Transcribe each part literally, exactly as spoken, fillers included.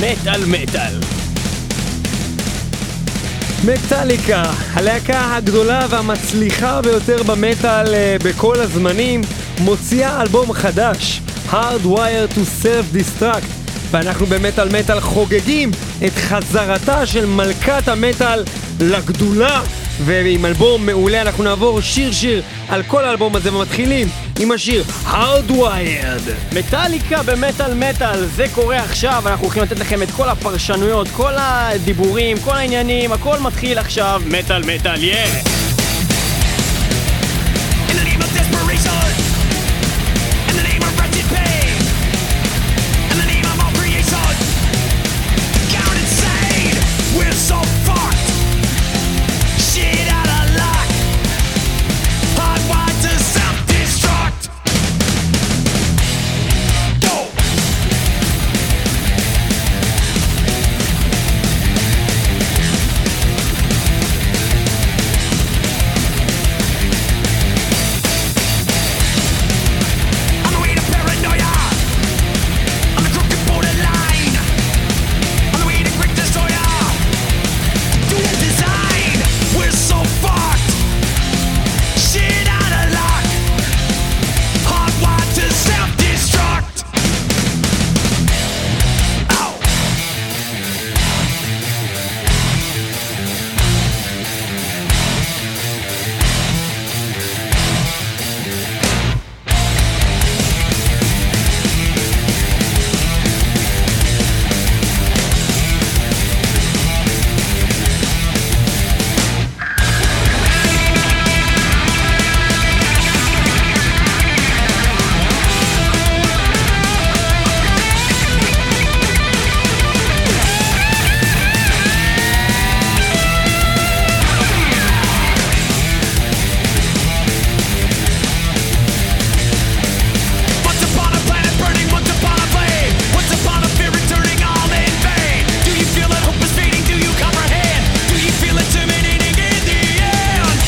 מטל מטל מטליקה, הלהקה הגדולה והמצליחה ביותר במטל בכל הזמנים, מוציאה אלבום חדש, Hardwired to Self-Destruct, ואנחנו במטל מטל חוגגים את חזרתה של מלכת המטל לגדולה, ועם אלבום מעולה. אנחנו נעבור שיר שיר על כל האלבום הזה, ומתחילים עם השיר Hardwired. מטליקה במטל מטל, זה קורה עכשיו. אנחנו הולכים לתת לכם את כל הפרשנויות, כל הדיבורים, כל העניינים, הכל מתחיל עכשיו. מטל מטל, יא! In the name of desperation, in the name of wretched pain, in the name of all creation, count insane, we're so fucked, shit out of luck, hardwired to self-destruct. Go! On the way to paranoia, on the crooked borderline, on the way to great destroyer, do the design, we're so fucked, shit out of luck, hardwired to self-destruct. Ow! Once upon a planet burning, once upon a flame, once upon a fear returning all in vain. Do you feel that hope is fading? Do you comprehend? Do you feel it terminating in the end?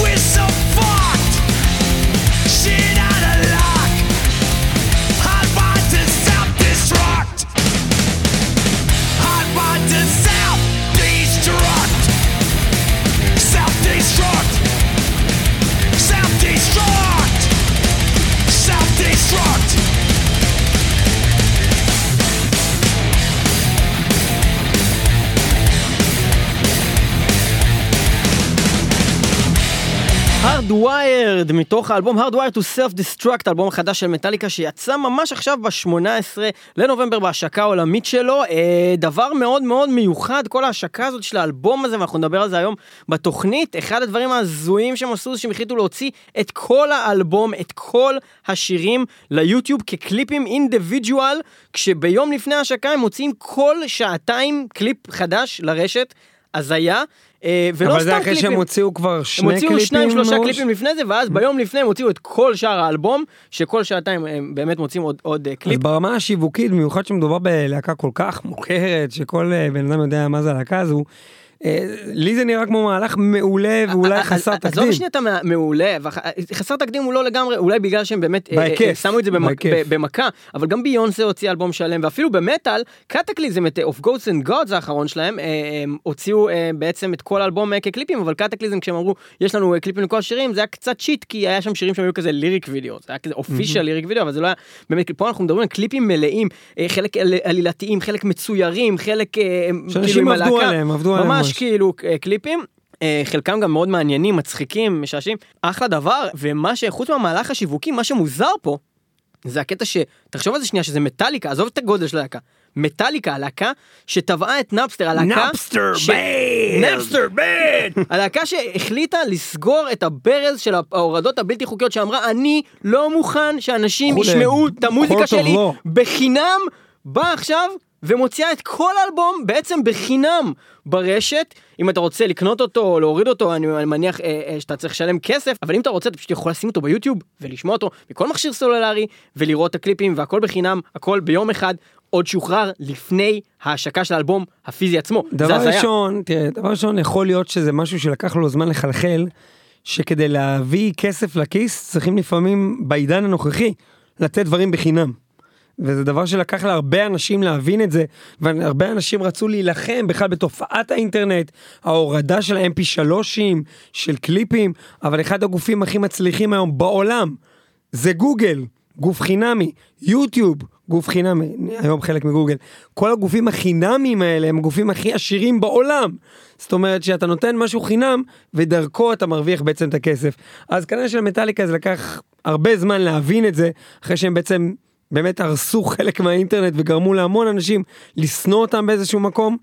We're so fucked, shit out of luck, hardwired to self-destruct, hardwired to self-destruct, self-destruct, self-destruct, self-destruct. Hardwired, מתוך האלבום Hardwired to Self-Destruct, אלבום חדש של מטליקה שיצא ממש עכשיו ב-שמונה עשרה לנובמבר בהשקה העולמית שלו. אה, דבר מאוד מאוד מיוחד, כל ההשקה הזאת של האלבום הזה, ואנחנו נדבר על זה היום בתוכנית. אחד הדברים הזויים שהם עשו זה שהם החליטו להוציא את כל האלבום, את כל השירים ליוטיוב כקליפים אינדיבידואל, כשביום לפני ההשקה הם מוציאים כל שעתיים קליפ חדש לרשת. אז היה, ולא אבל סתם זה אחרי קליפים. שהם הוציאו כבר שני קליפים. הם הוציאו שניים, שלושה ממש. קליפים לפני זה, ואז ביום לפני הם הוציאו את כל שאר האלבום, שכל שעתיים הם באמת מוצאים עוד, עוד קליפ. אז ברמה השיווקית, במיוחד שמדובר בלהקה כל כך מוכרת, שכל בן אדם יודע מה זה הלהקה הזו, לי זה נראה כמו מהלך מעולה ואולי חסר תקדים. אז לא משנה את המעולה, חסר תקדים הוא לא לגמרי, אולי בגלל שהם באמת שמו את זה במכה, אבל גם ביונסה הוציאה אלבום שלם, ואפילו במטל, קטקליזם, את Of Ghosts and Gods האחרון שלהם, הוציאו בעצם את כל האלבום כקליפים, אבל קטקליזם כשהם אמרו, יש לנו קליפים לכל שירים, זה היה קצת שיט, כי היה שם שירים שהם היו כזה ליריק וידאו, זה היה כזה אופישל ליריק וידאו, אבל זה לא היה באמת קליפ. פה אנחנו מדברים על קליפים מלאים, חלק עלילתיים, חלק מצוירים, חלק שאנשים עבדו עליהם, עבדו עליהם ממש. כאילו קליפים, חלקם גם מאוד מעניינים, מצחיקים, משעשים, אחלה דבר. ומה שחוץ מהמהלך השיווקי, מה שמוזר פה, זה הקטע ש... תחשוב על זה שנייה, שזה מטליקה, עזוב את הגודל של הלהקה, מטליקה, הלהקה שטבעה את נאפסטר, נאפסטר בן! נאפסטר בן! הלהקה שהחליטה לסגור את הברז של ההורדות הבלתי חוקיות, שאמרה, אני לא מוכן שאנשים ישמעו את המוזיקה שלי בחינם, בא עכשיו... ומוציאה את כל אלבום בעצם בחינם ברשת. אם אתה רוצה לקנות אותו או להוריד אותו, אני מניח אה, אה, שאתה צריך לשלם כסף, אבל אם אתה רוצה, אתה פשוט יכול לשים אותו ביוטיוב ולשמוע אותו מכל מכשיר סלולרי ולראות את הקליפים, והכל בחינם, הכל ביום אחד. עוד שוחרר לפני ההשקה של האלבום הפיזי עצמו. דבר ראשון, תראה, דבר ראשון, יכול להיות שזה משהו שלקח לו זמן לחלחל, שכדי להביא כסף לכיס, צריכים לפעמים בעידן הנוכחי, לתת דברים בחינם. וזה דבר שלקח להרבה אנשים להבין את זה, והרבה אנשים רצו להילחם בכלל בתופעת האינטרנט, ההורדה של האם פי שלוש, של קליפים, אבל אחד הגופים הכי מצליחים היום בעולם, זה גוגל, גוף חינמי, יוטיוב, גוף חינמי, היום חלק מגוגל, כל הגופים החינמיים האלה, הם הגופים הכי עשירים בעולם, זאת אומרת שאתה נותן משהו חינם, ודרכו אתה מרוויח בעצם את הכסף, אז כנראה של מטליקה זה לקח הרבה זמן להבין את זה, אחרי שהם בעצם באמת הרסו חלק מהאינטרנט, וגרמו להמון אנשים לסנוע אותם באיזשהו מקום,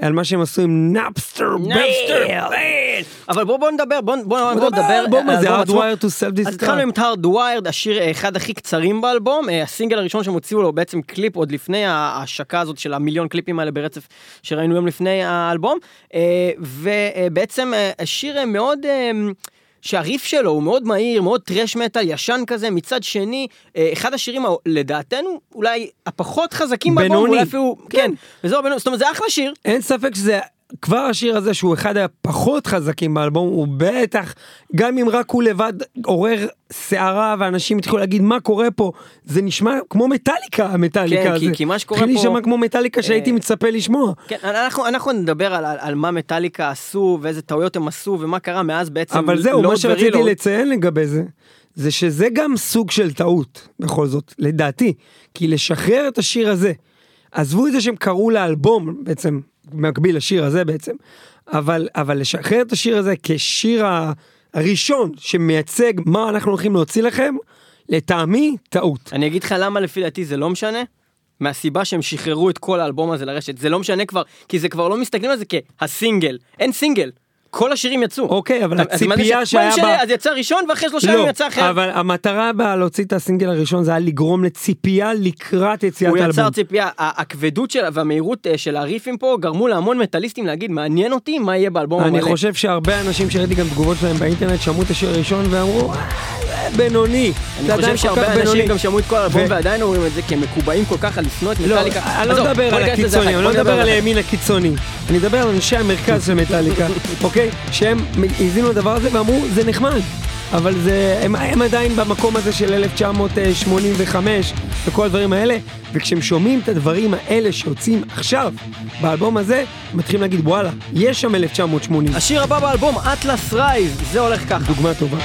על מה שהם עשו עם נאפסטר בייל. אבל בואו נדבר, בואו נדבר. בואו מה זה, Hardwired to Self-Destruct. אז התחלנו עם Hardwired, השיר אחד הכי קצרים באלבום, הסינגל הראשון שמוציאו לו בעצם קליפ, עוד לפני ההשקה הזאת של המיליון קליפים האלה ברצף, שראינו יום לפני האלבום, ובעצם השיר מאוד... שהריף שלו הוא מאוד מהיר, מאוד טרש מטל, ישן כזה, מצד שני, אחד השירים, לדעתנו, אולי הפחות חזקים באלבום, אולי אפילו, כן, וזהו, זאת אומרת, זה אחלה שיר. אין ספק שזה, כבר השיר הזה, שהוא אחד הפחות חזקים באלבום, הוא בטח, גם אם רק הוא לבד עורר שערה, ואנשים התחילו להגיד, מה קורה פה? זה נשמע כמו מטליקה, המטליקה הזה. כן, כי מה שקורה פה... נשמע כמו מטליקה שהייתי מצפה לשמוע. כן, אנחנו נדבר על מה מטליקה עשו, ואיזה טעויות הם עשו, ומה קרה מאז בעצם... אבל זהו, מה שרציתי לציין לגבי זה, זה שזה גם סוג של טעות, בכל זאת, לדעתי. כי לשחרר את השיר הזה, עזבו את זה שהם קראו לאלבום, בעצם, מקביל לשיר הזה בעצם, אבל, אבל לשחרר את השיר הזה כשיר ה... הראשון שמייצג מה אנחנו הולכים להוציא לכם, לטעמי טעות. אני אגיד לך למה לפי דעתי זה לא משנה, מהסיבה שהם שחררו את כל האלבום הזה לרשת, זה לא משנה כבר, כי זה כבר לא מסתכלים על זה כהסינגל, אין סינגל, כל השירים יצאו. אוקיי, אבל הציפייה שהיה בה... אז יצא ראשון ואחרי שלושה ימים יצא אחר. אבל המטרה בה להוציא את הסינגל הראשון, זה היה לגרום לציפייה לקראת יציאת האלבום. הוא יצר ציפייה, הכבדות שלה והמהירות של הריפים פה, גרמו להמון מטליסטים להגיד, מעניין אותי מה יהיה באלבום המלא. אני חושב שהרבה אנשים שראיתי גם תגובות שלהם באינטרנט, שמעו את השיר הראשון ואמרו, בינוני. אני חושב שהרבה אנשים גם שמעו את כל האלבום ועדיין אומרים את זה, כי הם מקובעים כל כך על לסנות מטליקה. אני לא מדבר על הקיצוני, אני לא מדבר על הימין הקיצוני. אני מדבר על אנשי המרכז של מטליקה, אוקיי? שהם הזינו לדבר הזה ואמרו, זה נחמד. אבל זה, הם, הם עדיין במקום הזה של אלף תשע מאות שמונים וחמש וכל הדברים האלה, וכשהם שומעים את הדברים האלה שיוצאים עכשיו באלבום הזה, מתחילים להגיד, וואלה, יש שם אלף תשע מאות שמונים. השיר הבא באלבום, Atlas Rise, זה הולך ככה. דוגמה טובה.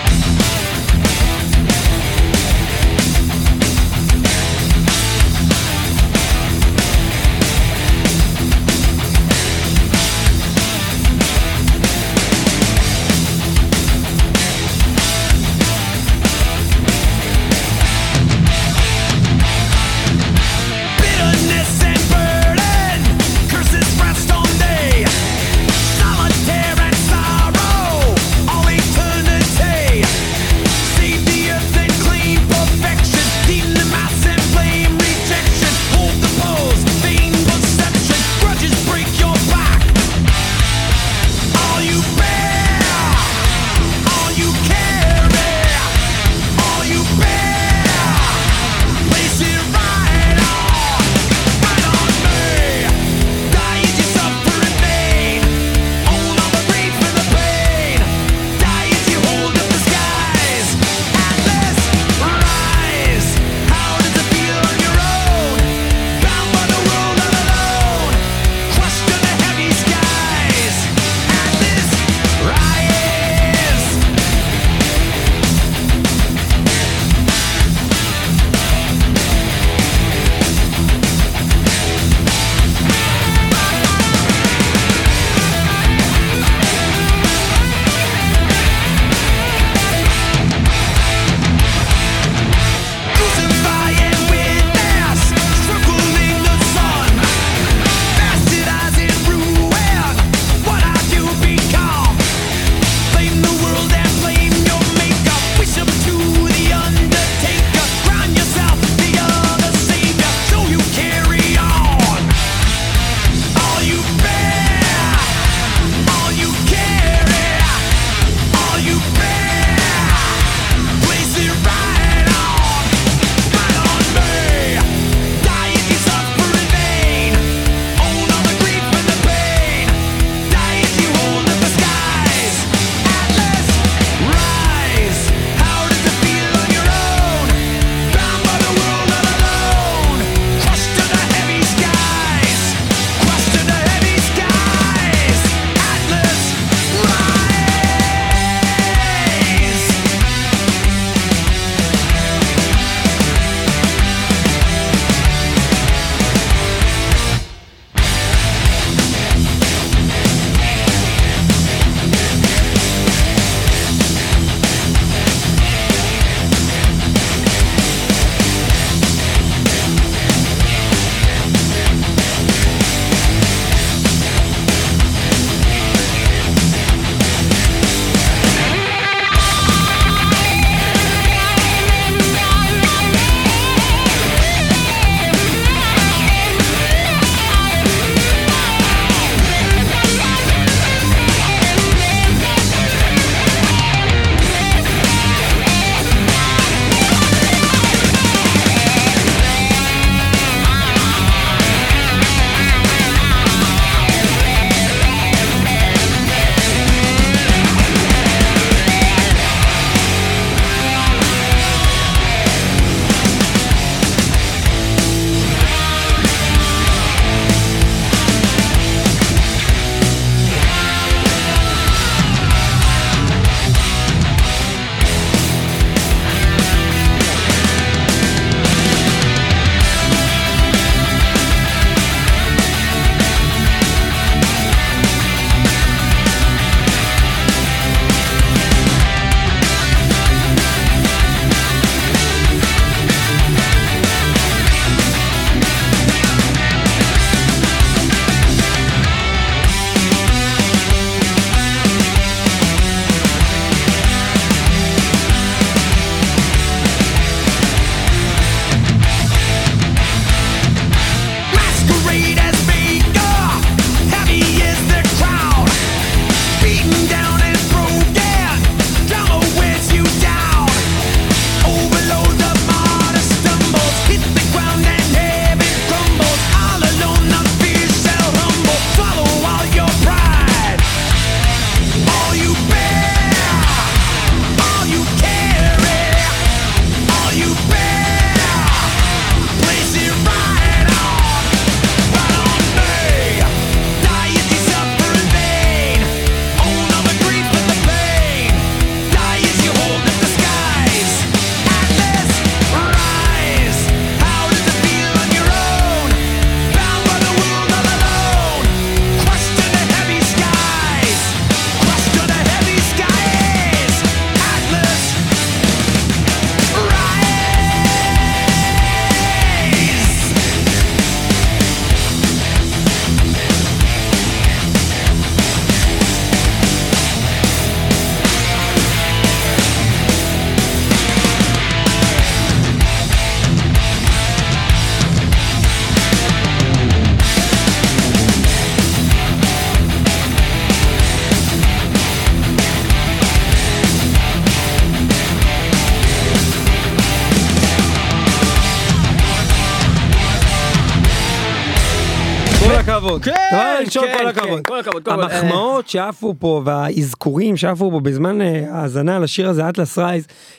הכבוד. כן, כן, כן, כל הכבוד. המחמאות שעפו פה והאזכורים שעפו פה בזמן ההזנה לשיר הזה, Atlas Rise,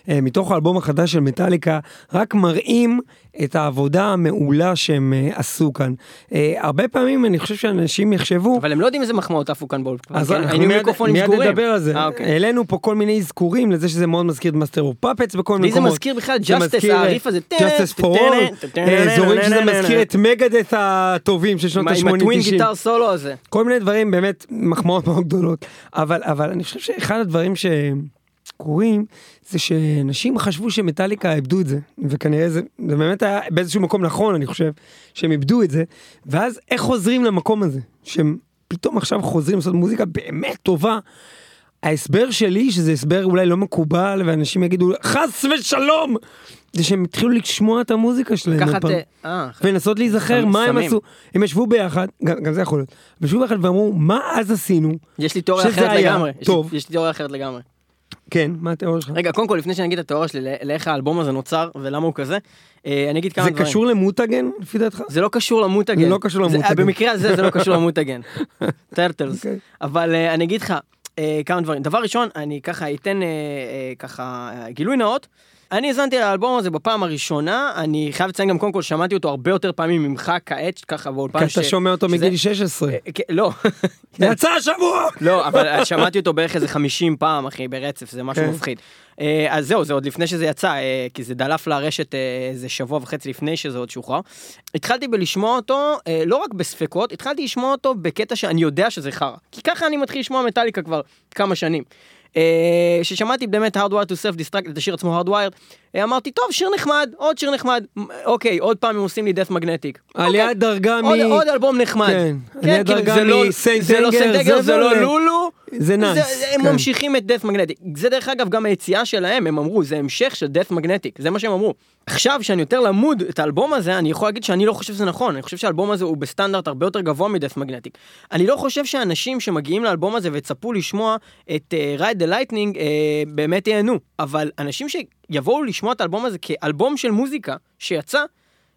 מתוך האלבום החדש של מטליקה, רק מראים את העבודה המעולה שהם עשו כאן. הרבה פעמים אני חושב שאנשים יחשבו... אבל הם לא יודעים איזה מחמאות עפו כאן בול. אז אנחנו מיד נדבר על זה. העלינו פה כל מיני אזכורים לזה שזה מאוד מזכיר את מאסטר אוף פאפטס בכל מיני מקומות. לי זה מזכיר בכלל ג'סטס, העריף הזה. ג'סטס פור אול. אזורים שזה מזכיר את מגדס הטובים של שנות ה-שמונים תשעים. עם הטווין גיטר סולו הזה. כל מיני דברים באמת מחמאות מאוד גדולות. אבל אני חושב שאחד הדברים ש... קוראים, זה שאנשים חשבו שמטליקה איבדו את זה, וכנראה זה, זה באמת היה באיזשהו מקום נכון, אני חושב, שהם איבדו את זה, ואז איך חוזרים למקום הזה, שהם פתאום עכשיו חוזרים לעשות מוזיקה באמת טובה. ההסבר שלי, שזה הסבר אולי לא מקובל, ואנשים יגידו, חס ושלום! זה שהם התחילו לשמוע את המוזיקה שלהם, ולנסות להיזכר מה הם עשו. הם ישבו ביחד, גם זה יכול להיות, הם ישבו ביחד ואמרו, מה אז עשינו? יש לי תיאוריה אחרת לגמרי. יש לי תיאוריה אחרת לגמרי. כן, מה התיאוריה שלך? רגע, קודם כל, לפני שאני אגיד את התיאוריה שלי, לאיך האלבום הזה נוצר ולמה הוא כזה, אני אגיד כמה דברים. זה קשור למוטגן, לפי דעתך? זה לא קשור למוטגן. זה לא קשור למוטגן. במקרה הזה זה לא קשור למוטגן. טרטלס. אבל אני אגיד לך כמה דברים. דבר ראשון, אני ככה אתן ככה גילוי נאות. אני הזנתי לאלבום הזה בפעם הראשונה, אני חייב לציין גם קודם כל, שמעתי אותו הרבה יותר פעמים ממך כעת, ככה באולפן ש... כי אתה שומע אותו מגיל שש עשרה. לא. יצא השבוע! לא, אבל שמעתי אותו בערך איזה חמישים פעם, אחי, ברצף, זה משהו מפחיד. אז זהו, זה עוד לפני שזה יצא, כי זה דלף לרשת איזה שבוע וחצי לפני שזה עוד שוחרר. התחלתי בלשמוע אותו, לא רק בספקות, התחלתי לשמוע אותו בקטע שאני יודע שזה חרא. כי ככה אני מתחיל לשמוע מטליקה כבר כמה שנים. ששמעתי באמת Hardwired to Self-Destruct, את השיר עצמו Hardwired, אמרתי, טוב, שיר נחמד, עוד שיר נחמד, אוקיי, עוד פעם הם עושים לי Death Magnetic. עלייה דרגה מ... עוד אלבום נחמד. עלייה דרגה מ... זה לא סנטגר, זה לא לולו, זה נאנס. הם ממשיכים את Death Magnetic. זה דרך אגב גם היציאה שלהם, הם אמרו, זה המשך של Death Magnetic, זה מה שהם אמרו. עכשיו, שאני יותר למוד את האלבום הזה, אני יכול להגיד שאני לא חושב שזה נכון. אני חושב שהאלבום הזה הוא בסטנדרט הרבה יותר גבוה מדף מגנטיק. אני לא חושב שאנשים שמגיעים לאלבום הזה וצפו לשמוע את uh, Ride the Lightning uh, באמת ייהנו. אבל אנשים שיבואו לשמוע את האלבום הזה כאלבום של מוזיקה שיצא,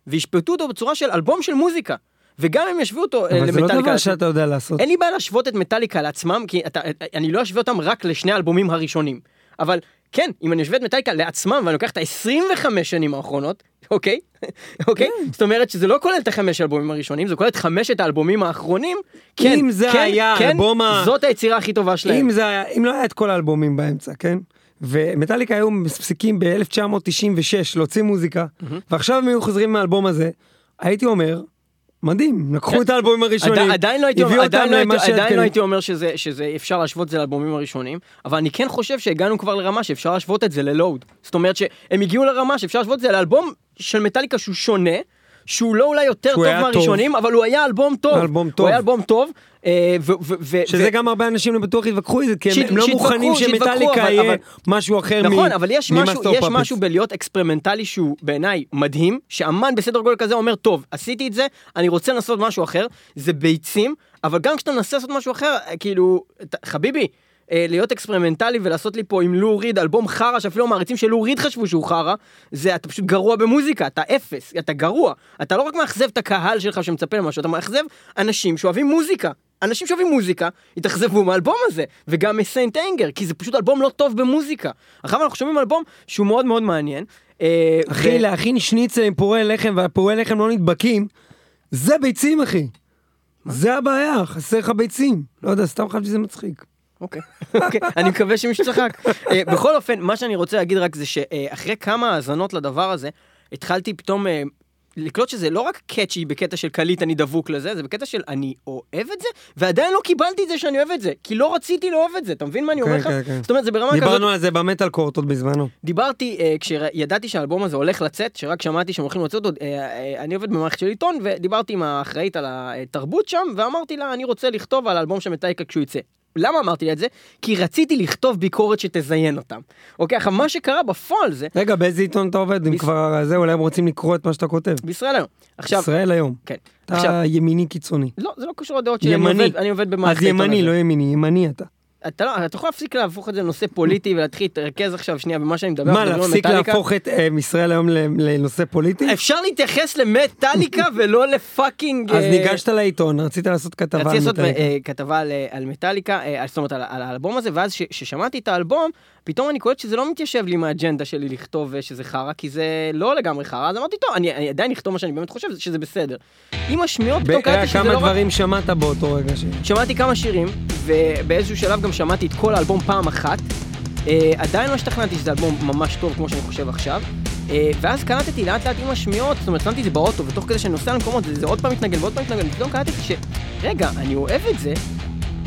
והשפטו אותו בצורה של אלבום של מוזיקה. וגם הם ישבו אותו למטליקה. אבל זה לא דבר שאתה יודע לעשות. אין לי בעיה להשוות את מטליקה לעצמם, כי אתה, אני לא אשווה אותם רק לשני האלבומים הראשונים. אבל כן, אם אני אשווה את מטליקה לעצמם, ואני לוקח את ה-עשרים וחמש שנים האחרונות, אוקיי? אוקיי? זאת אומרת שזה לא כולל את החמש האלבומים הראשונים, זה כולל את חמשת האלבומים האחרונים. כן, אם זה כן, היה כן, אלבום ה... זאת היצירה הכי טובה שלהם. אם, היה, אם לא היה את כל האלבומים באמצע, כן? ומטליקה היו מפסיקים ב-אלף תשע מאות תשעים ושש להוציא מוזיקה, mm-hmm. ועכשיו הם היו חוזרים מהאלבום הזה, הייתי אומר... מדהים, לקחו את האלבומים הראשונים, הביאו אותם למה שעד כאן. עדיין לא הייתי אומר שזה אפשר להשוות את זה לאלבומים הראשונים, אבל אני כן חושב שהגענו כבר לרמה שאפשר להשוות את זה ללואוד. זאת אומרת שהם הגיעו לרמה שאפשר להשוות את זה לאלבום של מטליקה שהוא שונה, שהוא לא אולי יותר טוב מהראשונים, אבל הוא היה אלבום טוב. הוא היה אלבום טוב. שזה גם הרבה אנשים לא בטוח התווכחו את זה, כי הם לא מוכנים שמטליקה יהיה משהו אחר. נכון, אבל יש משהו בלהיות אקספרימנטלי שהוא בעיניי מדהים, שאמן בסדר גודל כזה אומר, טוב, עשיתי את זה, אני רוצה לנסות משהו אחר, זה ביצים, אבל גם כשאתה מנסה לעשות משהו אחר, כאילו, חביבי, להיות אקספרימנטלי ולעשות לי פה עם לו ריד, אלבום חרה, שאפילו מעריצים שלו ריד חשבו שהוא חרה, זה אתה פשוט גרוע במוזיקה, אתה אפס, אתה גרוע. אתה לא רק מאכזב את הקהל שלך שמצפה למשהו, אתה מאכזב אנשים שאוהבים מוזיקה. אנשים שאוהבים מוזיקה, התאכזבו מהאלבום הזה, וגם מסיינט אנגר, כי זה פשוט אלבום לא טוב במוזיקה. אחריו אנחנו שומעים אלבום שהוא מאוד מאוד מעניין. אחי, להכין שניצל עם פורי לחם, והפורי לחם לא נדבקים, זה ביצים, אחי. זה הבעיה, חסר לך ביצים. לא יודע, סתם חשבתי שזה מצחיק. אוקיי, אוקיי, אני מקווה שמישהו צחק. בכל אופן, מה שאני רוצה להגיד רק זה שאחרי כמה האזנות לדבר הזה, התחלתי פתאום לקלוט שזה לא רק קאצ'י בקטע של קליט אני דבוק לזה, זה בקטע של אני אוהב את זה, ועדיין לא קיבלתי את זה שאני אוהב את זה, כי לא רציתי לאהוב את זה, אתה מבין מה אני אומר לך? זאת אומרת, זה ברמה כזאת... דיברנו על זה במטל קורטות בזמנו. דיברתי, כשידעתי שהאלבום הזה הולך לצאת, שרק שמעתי שהם הולכים לצאת, אני עובד במערכת של עיתון, ודיברתי עם האחראית על התרבות שם, ואמרתי לה, אני רוצה לכתוב על האלבום של מטליקה כשהוא יצא. למה אמרתי לי את זה? כי רציתי לכתוב ביקורת שתזיין אותם. אוקיי, אחר מה שקרה בפועל זה... רגע, באיזה עיתון אתה עובד? אם כבר זה, אולי הם רוצים לקרוא את מה שאתה כותב. בישראל היום. ישראל היום. כן. אתה ימיני קיצוני. לא, זה לא קשור לדעות שלי. ימני. אני עובד במערכת. אז ימני, לא ימיני, ימני אתה. אתה לא, אתה יכול להפסיק להפוך את זה לנושא פוליטי ולהתחיל להתרכז עכשיו שנייה במה שאני מדבר. מה, להפסיק להפוך את ישראל היום לנושא פוליטי? אפשר להתייחס למטאליקה ולא לפאקינג... אז ניגשת לעיתון, רצית לעשות כתבה על מטאליקה. רציתי לעשות כתבה על מטאליקה, זאת אומרת, על האלבום הזה, ואז ששמעתי את האלבום, פתאום אני קולט שזה לא מתיישב לי מהאג'נדה שלי לכתוב שזה חרה, כי זה לא לגמרי חרה, אז אמרתי, טוב, אני עדיין אכתוב מה שאני באמת חושב, שזה בסדר. עם השמיעות, פתאום קלטתי שזה לא... כמה דברים שמעת באותו רגע שלי? שמעתי כמה שירים, ובאיזשהו שלב גם שמעתי את כל האלבום פעם אחת, עדיין לא השתכנעתי שזה אלבום ממש טוב כמו שאני חושב עכשיו, ואז קלטתי לאט לאט עם השמיעות, זאת אומרת, שמתי את זה באוטו, ותוך כדי שאני נוסע למקומות, זה עוד פעם מתנגן ועוד פעם מתנגן, פתאום קלטתי שרגע, אני אוהב את זה,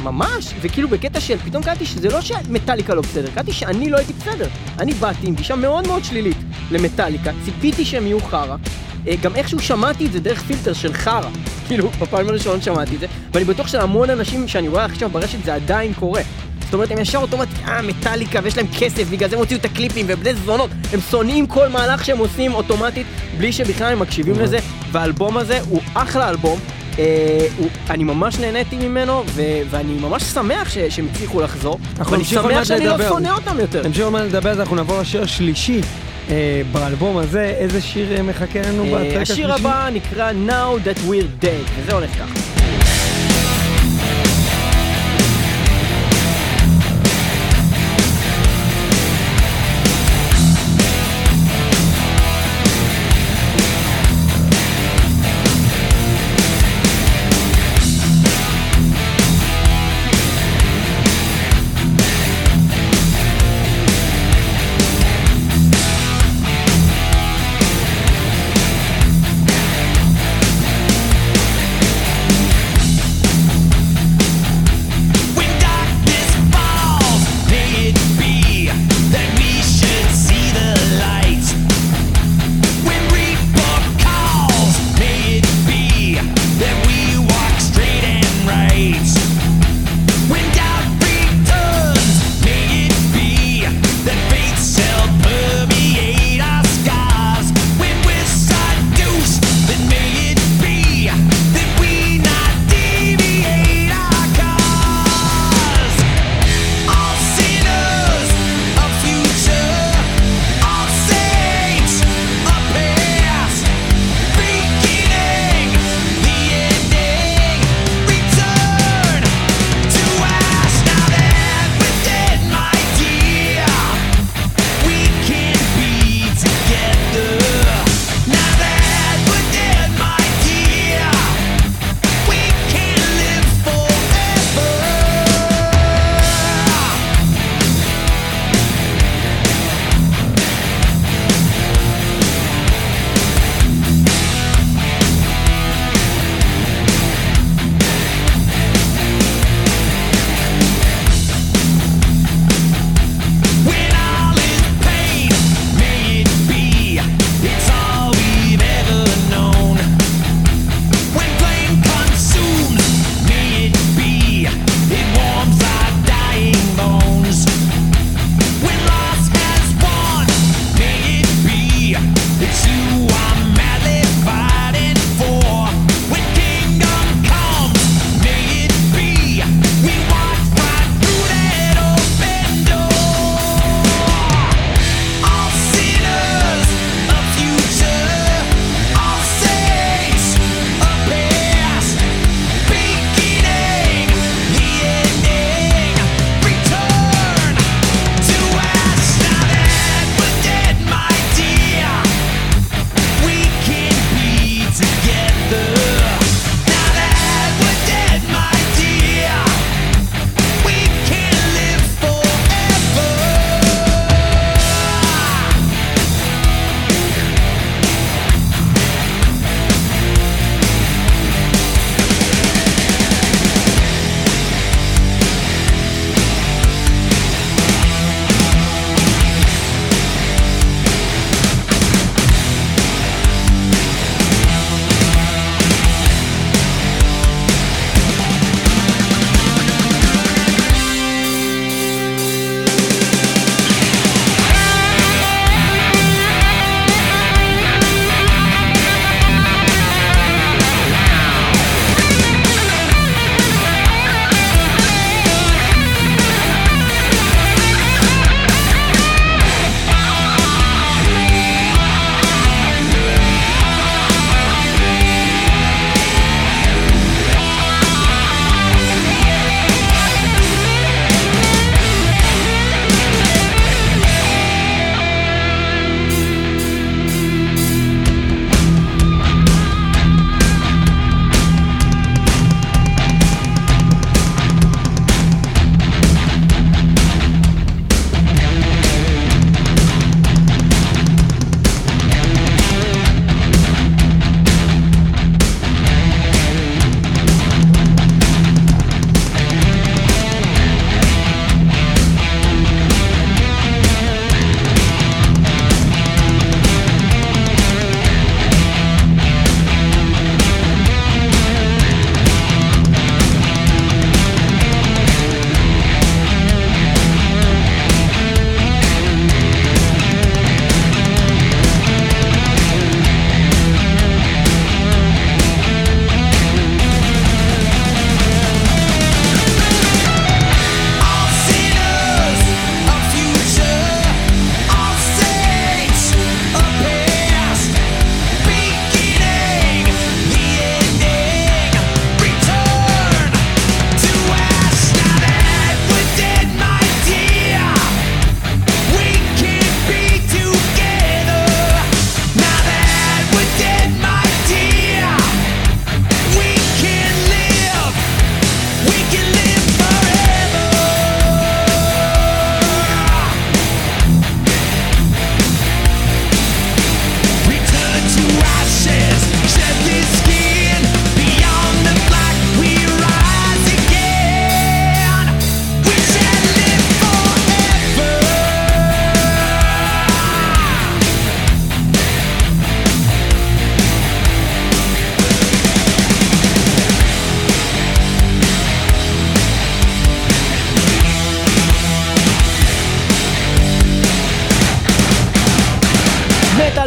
ממש, וכאילו בקטע של, פתאום קלטתי שזה לא שמטאליקה לא בסדר, קלטתי שאני לא הייתי בסדר. אני באתי עם גישה מאוד מאוד שלילית למטאליקה, ציפיתי שהם יהיו חרה, גם איכשהו שמעתי את זה דרך פילטר של חרה, כאילו בפעם הראשונה שמעתי את זה, ואני בטוח שלהמון אנשים שאני רואה עכשיו ברשת זה עדיין קורה. זאת אומרת, הם ישר אוטומטית, אה, מטאליקה, ויש להם כסף, בגלל זה הם הוציאו את הקליפים, ובני זונות, הם שונאים כל מהלך שהם עושים אוטומטית, בלי שבכלל הם מקשיבים לזה, והאלבום הזה הוא אחלה אלבום, אני ממש נהניתי ממנו, ואני ממש שמח שהם הצליחו לחזור, ואני שמח שאני לא שונא אותם יותר. המשך מה לדבר, אז אנחנו נעבור לשיר השלישי באלבום הזה. איזה שיר מחכה לנו בטרק השלישי? השיר הבא נקרא Now That We're Dead, וזה הולך ככה.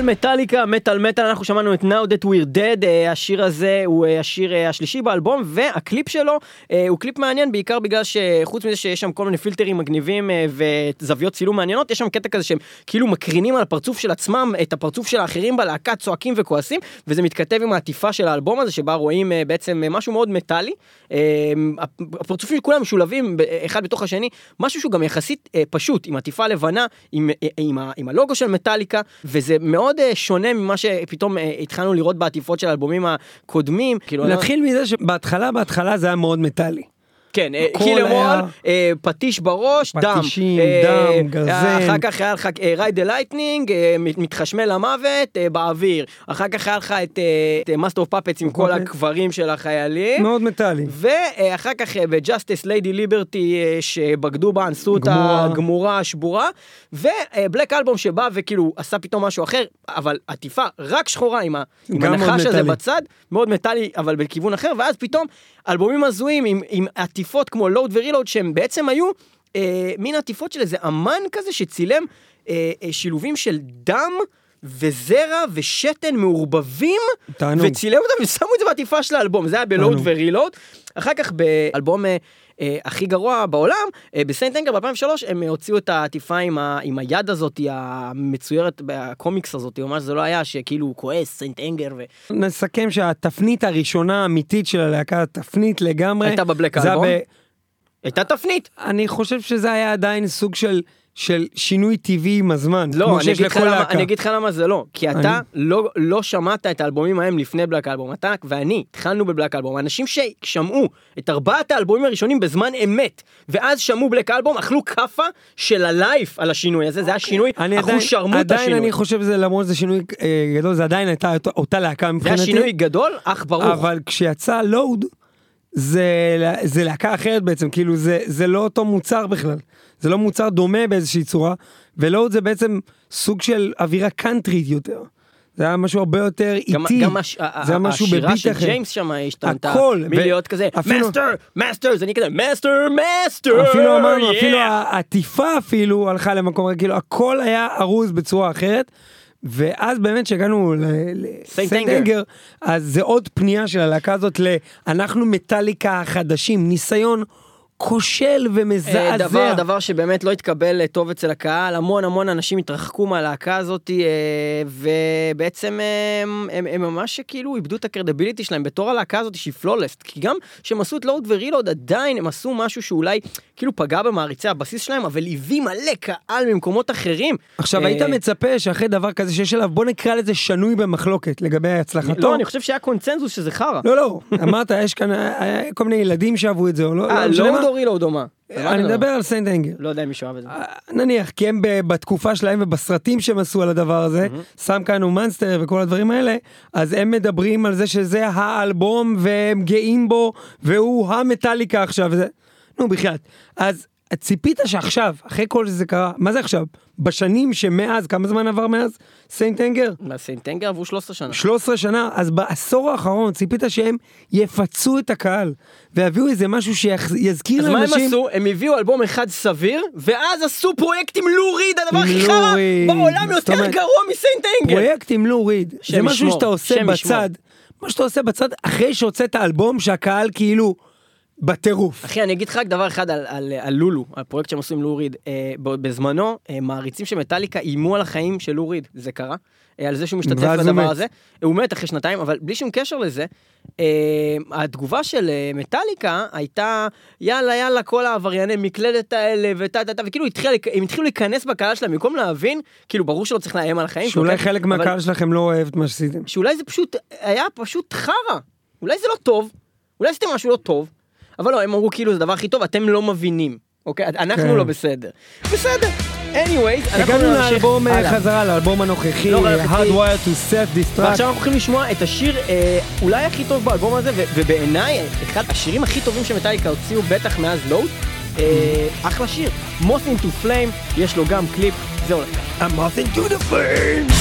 מטאליקה, מטל מטל, אנחנו שמענו את Now That We're Dead, השיר הזה הוא השיר השלישי באלבום, והקליפ שלו הוא קליפ מעניין, בעיקר בגלל שחוץ מזה שיש שם כל מיני פילטרים מגניבים וזוויות צילום מעניינות, יש שם קטע כזה שהם כאילו מקרינים על הפרצוף של עצמם, את הפרצוף של האחרים בלהקה, צועקים וכועסים, וזה מתכתב עם העטיפה של האלבום הזה, שבה רואים בעצם משהו מאוד מטאלי, הפרצופים כולם משולבים אחד בתוך השני, משהו שהוא גם יחסית פשוט, עם עטיפה לבנה, עם, עם, עם הלוגו של מטאליקה, וזה מאוד שונה ממה שפתאום התחלנו לראות בעטיפות של האלבומים הקודמים. נתחיל מזה שבהתחלה, בהתחלה זה היה מאוד מטאלי. כן, קילמול, פטיש בראש, דם, אחר כך היה לך רייד הלייטנינג, מתחשמל למוות באוויר, אחר כך היה לך את מאסטר אוף פאפץ עם כל הקברים של החיילים, מאוד מטאלי, ואחר כך בג'סטיס ליידי ליברטי שבגדו בה, אנסו את הגמורה השבורה, ובלק אלבום שבא וכאילו עשה פתאום משהו אחר, אבל עטיפה רק שחורה עם הנחש הזה בצד, מאוד מטאלי אבל בכיוון אחר, ואז פתאום אלבומים הזויים עם עטיפה כמו לואוד ורילואוד, שהם בעצם היו אה, מין עטיפות של איזה אמן כזה שצילם אה, אה, שילובים של דם וזרע ושתן מעורבבים, תענו. וצילם אותם ושמו את זה בעטיפה של האלבום, זה היה בלואוד ורילואוד. אחר כך באלבום אה, אה, הכי גרוע בעולם, אה, בסיינט אנגר ב-אלפיים ושלוש, הם הוציאו את העטיפה עם, ה, עם היד הזאת, המצוירת בקומיקס הזאת, ממש זה לא היה שכאילו הוא כועס, סיינט אנגר. ו... נסכם שהתפנית הראשונה האמיתית של הלהקה, התפנית לגמרי, הייתה בבלק אלבום? ב... הייתה תפנית. אני חושב שזה היה עדיין סוג של... של שינוי טבעי עם הזמן. לא, אני אגיד, למה, אני אגיד לך למה זה לא, כי אתה אני... לא, לא שמעת את האלבומים ההם לפני בלק אלבום, אתה ואני התחלנו בבלק אלבום, אנשים ששמעו את ארבעת האלבומים הראשונים בזמן אמת, ואז שמעו בלק אלבום, אכלו קפה של הלייף על השינוי הזה, okay. זה היה שינוי, אחו שרמו את השינוי. עדיין אני חושב שזה, למרות זה שינוי אה, גדול, זה עדיין הייתה אותה, אותה להקה מבחינתי. זה היה שינוי גדול, אך ברוך. אבל כשיצא לואוד, זה, זה להקה אחרת בעצם, כאילו זה, זה לא אותו מוצר בכלל. זה לא מוצר דומה באיזושהי צורה, ולא זה בעצם סוג של אווירה קאנטרית יותר. זה היה משהו הרבה יותר איטי. גם השירה של ג'יימס שם השתנתה. הכל. מלהיות כזה, מאסטר, מאסטר, זה אני כזה, מאסטר, מאסטר. אפילו אמרנו, אפילו העטיפה אפילו הלכה למקום, כאילו הכל היה ארוז בצורה אחרת, ואז באמת שהגענו לסיינט אנגר, אז זה עוד פנייה של הלהקה הזאת, אנחנו מטאליקה חדשים, ניסיון כושל ומזעזע. דבר, דבר שבאמת לא התקבל טוב אצל הקהל, המון המון אנשים התרחקו מהלהקה הזאת, ובעצם הם, הם, הם ממש כאילו איבדו את הקרדיביליטי שלהם בתור הלהקה הזאת שהיא פלולסט, כי גם שהם עשו את לואוד ורילוד עדיין הם עשו משהו שאולי כאילו פגע במעריצי הבסיס שלהם, אבל הביא מלא קהל ממקומות אחרים. עכשיו היית מצפה שאחרי דבר כזה שיש עליו, בוא נקרא לזה שנוי במחלוקת לגבי הצלחתו. לא, אני חושב שהיה קונצנזוס שזה חרה. לא, לא, אמרת, יש כאן כל מיני ילדים שאהבו את זה, או לא? רילאוד או מה? אני מדבר על סיינט אנגר. לא יודע אם מישהו אוהב את זה. נניח, כי הם בתקופה שלהם ובסרטים שהם עשו על הדבר הזה, סם כאן ומאנסטר וכל הדברים האלה, אז הם מדברים על זה שזה האלבום והם גאים בו, והוא המטאליקה עכשיו. נו, בכלל. אז ציפית שעכשיו, אחרי כל זה קרה, מה זה עכשיו? בשנים שמאז, כמה זמן עבר מאז? סיינט אנגר? סיינט אנגר עברו שלוש עשרה שנה. שלוש עשרה שנה, אז בעשור האחרון ציפית שהם יפצו את הקהל, והביאו איזה משהו שיזכיר לאנשים... אז מה הם עשו? הם הביאו אלבום אחד סביר, ואז עשו פרויקט עם לו ריד, הדבר הכי חרא בעולם יותר גרוע מסיינט אנגר. פרויקט עם לו ריד, זה משהו שאתה עושה בצד, מה שאתה עושה בצד אחרי שהוצאת האלבום שהקהל כאילו... בטירוף. אחי, אני אגיד לך רק דבר אחד על, על, על לולו, על פרויקט שהם עשו עם לו ריד. אה, בזמנו, אה, מעריצים שמטאליקה אימו על החיים של לו ריד, זה קרה, אה, על זה שהוא משתתף בדבר הזה. הוא מת אחרי שנתיים, אבל בלי שום קשר לזה, אה, התגובה של אה, מטאליקה הייתה, יאללה, יאללה, כל העברייני מקלדת האלה, ותה, תה, תה, וכאילו התחיל, הם התחילו להיכנס בקהל שלהם, במקום להבין, כאילו ברור שלא צריך להם על החיים. שאולי חלק אבל... מהקהל שלכם לא אוהב את מה שעשיתם. שאולי זה פשוט, היה פשוט חרה. אולי זה לא טוב. אולי עשיתם משהו לא טוב. אבל לא, הם אמרו כאילו זה דבר הכי טוב, אתם לא מבינים, אוקיי? אנחנו לא בסדר. בסדר. anyways, אנחנו נמשיך. הגענו לאלבום חזרה, לאלבום הנוכחי, Hardwired to Self-Destruct. ועכשיו אנחנו הולכים לשמוע את השיר אולי הכי טוב באלבום הזה, ובעיניי, אחד השירים הכי טובים שמטאליקה הוציאו בטח מאז לואוד, אחלה שיר. Moth into Flame, יש לו גם קליפ, זה הולך. I'm Moth into the Flame.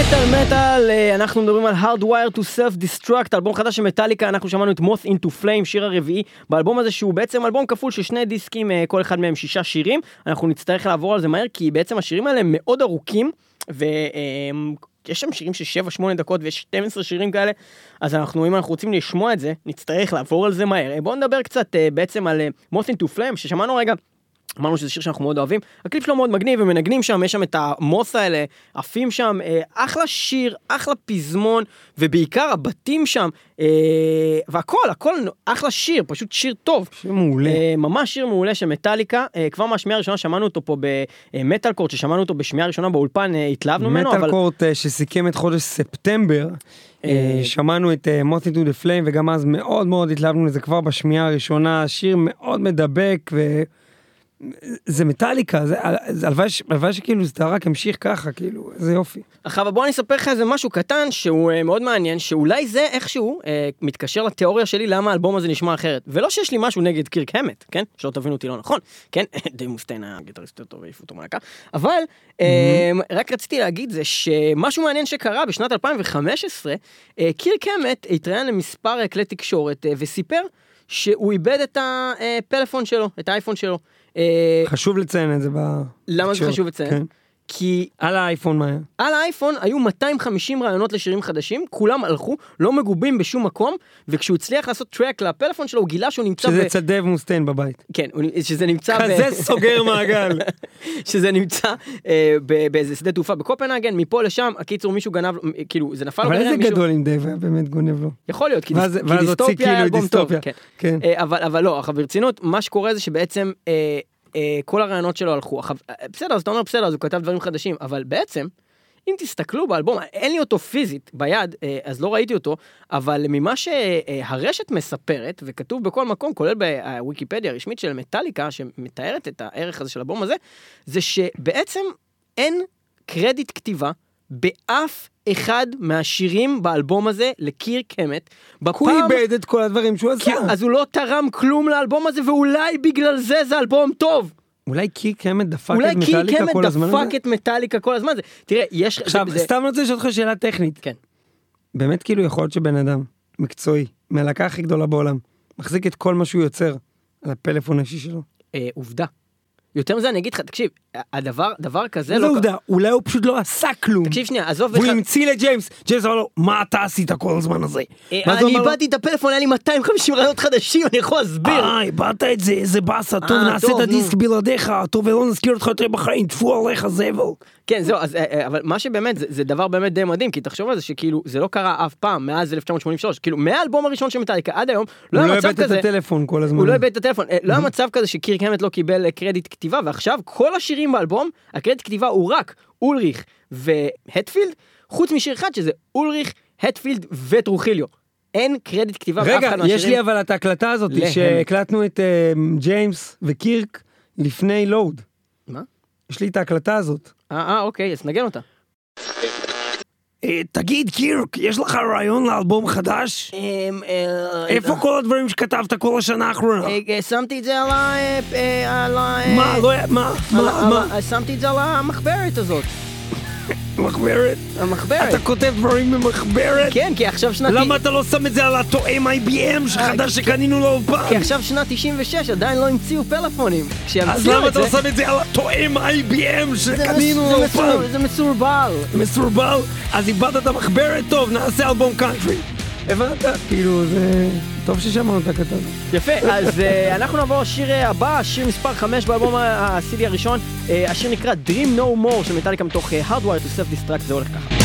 מטל מטל, אנחנו מדברים על Hardwired to Self-Destruct, אלבום חדש של מטליקה. אנחנו שמענו את Moth into Flame, שיר הרביעי באלבום הזה, שהוא בעצם אלבום כפול של שני דיסקים, כל אחד מהם שישה שירים. אנחנו נצטרך לעבור על זה מהר, כי בעצם השירים האלה הם מאוד ארוכים, ויש שם שירים של שבע שמונה דקות ויש שתים עשרה שירים כאלה, אז אנחנו, אם אנחנו רוצים לשמוע את זה, נצטרך לעבור על זה מהר. בואו נדבר קצת בעצם על Moth into Flame, ששמענו רגע, אמרנו שזה שיר שאנחנו מאוד אוהבים, הקליפ שלו מאוד מגניב, ומנגנים שם, יש שם את המוס האלה, עפים שם, אחלה שיר, אחלה פזמון, ובעיקר הבתים שם, והכל, הכל אחלה שיר, פשוט שיר טוב. שיר מעולה. ממש שיר מעולה של מטליקה, כבר מהשמיעה הראשונה שמענו אותו פה במטל קורט, ששמענו אותו בשמיעה הראשונה באולפן, התלהבנו ממנו, אבל... מטל קורט שסיכם את חודש ספטמבר, שמענו את Moth into the Flame, וגם אז מאוד מאוד התלהבנו לזה כבר בשמיעה הראשונה, שיר מאוד מדבק ו... זה מטליקה, הלוואי שכאילו זה רק המשיך ככה, כאילו, זה יופי. עכשיו, בוא אני אספר לך איזה משהו קטן שהוא מאוד מעניין, שאולי זה איכשהו מתקשר לתיאוריה שלי למה האלבום הזה נשמע אחרת, ולא שיש לי משהו נגד קירק המט, כן? שלא תבינו אותי לא נכון, כן? די מוסטיין הגיטריסט אותו ואיפה אותו מלכה, אבל רק רציתי להגיד זה שמשהו מעניין שקרה בשנת אלפיים וחמש עשרה, קירק המט התראיין למספר כלי תקשורת וסיפר שהוא איבד את הפלאפון שלו, את האייפון שלו. חשוב לציין את זה. למה זה חשוב לציין? כי על האייפון מה היה? על האייפון היו מאתיים וחמישים רעיונות לשירים חדשים, כולם הלכו, לא מגובים בשום מקום, וכשהוא הצליח לעשות טרק לפלאפון שלו, הוא גילה שהוא נמצא... שזה אצל דב מוסטיין בבית. כן, שזה נמצא... כזה סוגר מעגל. שזה נמצא באיזה שדה תעופה בקופנהגן, מפה לשם, הקיצור מישהו גנב, כאילו זה נפל... אבל איזה גדול אם דב היה באמת גונב לו. יכול להיות, כי דיסטופיה היה אלבום טוב. אבל לא, ברצינות, מה שקורה זה שבעצם כל הרעיונות שלו הלכו, בסדר, אז אתה אומר בסדר, אז הוא כתב דברים חדשים, אבל בעצם, אם תסתכלו באלבום, אין לי אותו פיזית ביד, אז לא ראיתי אותו, אבל ממה שהרשת מספרת, וכתוב בכל מקום, כולל בוויקיפדיה הרשמית של מטליקה, שמתארת את הערך הזה של האלבום הזה, זה שבעצם אין קרדיט כתיבה, באף אחד מהשירים באלבום הזה לקירק המט. הוא איבד את כל הדברים שהוא עשה. אז הוא לא תרם כלום לאלבום הזה, ואולי בגלל זה זה אלבום טוב. אולי קירק המט דפק את מטליקה כל הזמן הזה? אולי קירק המט דפק את מטליקה כל הזמן הזה. תראה, יש... עכשיו, סתם רוצה לשאול אותך שאלה טכנית. כן. באמת כאילו יכול להיות שבן אדם, מקצועי, מהלהקה הכי גדולה בעולם, מחזיק את כל מה שהוא יוצר על הפלאפון האישי שלו. עובדה. יותר מזה אני אגיד לך, תקשיב, הדבר, דבר כזה לא... זה עובדה, אולי הוא פשוט לא עשה כלום. תקשיב שנייה, עזוב... והוא המציא לג'יימס, ג'יימס אמר לו, מה אתה עשית כל הזמן הזה? אני איבדתי את הפלאפון, היה לי מאתיים וחמישים רעיונות חדשים, אני יכול להסביר. אה, איבדת את זה, זה באסה, טוב, נעשה את הדיסק בלעדיך, טוב, ולא נזכיר אותך יותר בחיים, תפו עליך זבל. כן, זהו, אבל מה שבאמת, זה דבר באמת די מדהים, כי תחשוב על זה שכאילו, זה לא קרה אף פעם, מאז אלף תשע מאות שמונים ושלוש, כאילו, מהאלבום הראשון של מטליקה עד היום, לא היה מצב כזה, הוא לא איבד את הטלפון, לא היה מצב כזה שקירק המט לא קיבל קרדיט כתיבה, ועכשיו כל השירים באלבום, הקרדיט כתיבה הוא רק אולריך והטפילד, חוץ משיר אחד שזה אולריך, הטפילד וטרוחיליו. אין קרדיט כתיבה. רגע, יש לי אבל את ההקלטה הזאת, שהקלטנו את ג'יימס וקירק לפני לואוד. מה? יש לי את ההקלטה הזאת. אה, אוקיי, אז נגן אותה. תגיד, קירק, יש לך רעיון לאלבום חדש? איפה כל הדברים שכתבת כל השנה האחרונה? שמתי את זה על ה... מה? לא... מה? מה? שמתי את זה על המחברת הזאת. מחברת? המחברת. אתה כותב דברים במחברת? כן, כי עכשיו שנת... למה אתה לא שם את זה על התואם איי בי אם שחדש שקנינו לו פעם? כי עכשיו שנת תשעים ושש, עדיין לא המציאו פלאפונים. אז למה אתה לא שם את זה על התואם איי בי אם שקנינו לו פעם? זה מסורבל. מסורבל? אז איבדת את המחברת? טוב, נעשה אלבום קאנטרי. הבנת? כאילו, זה... טוב ששמענו את הכתב. יפה, אז אנחנו נעבור לשיר הבא, שיר מספר חמש באלבום ה-סי די הראשון, השיר נקרא Dream No More, של מטליקה מתוך Hardwired to Self-Destruct, זה הולך ככה. Dreaming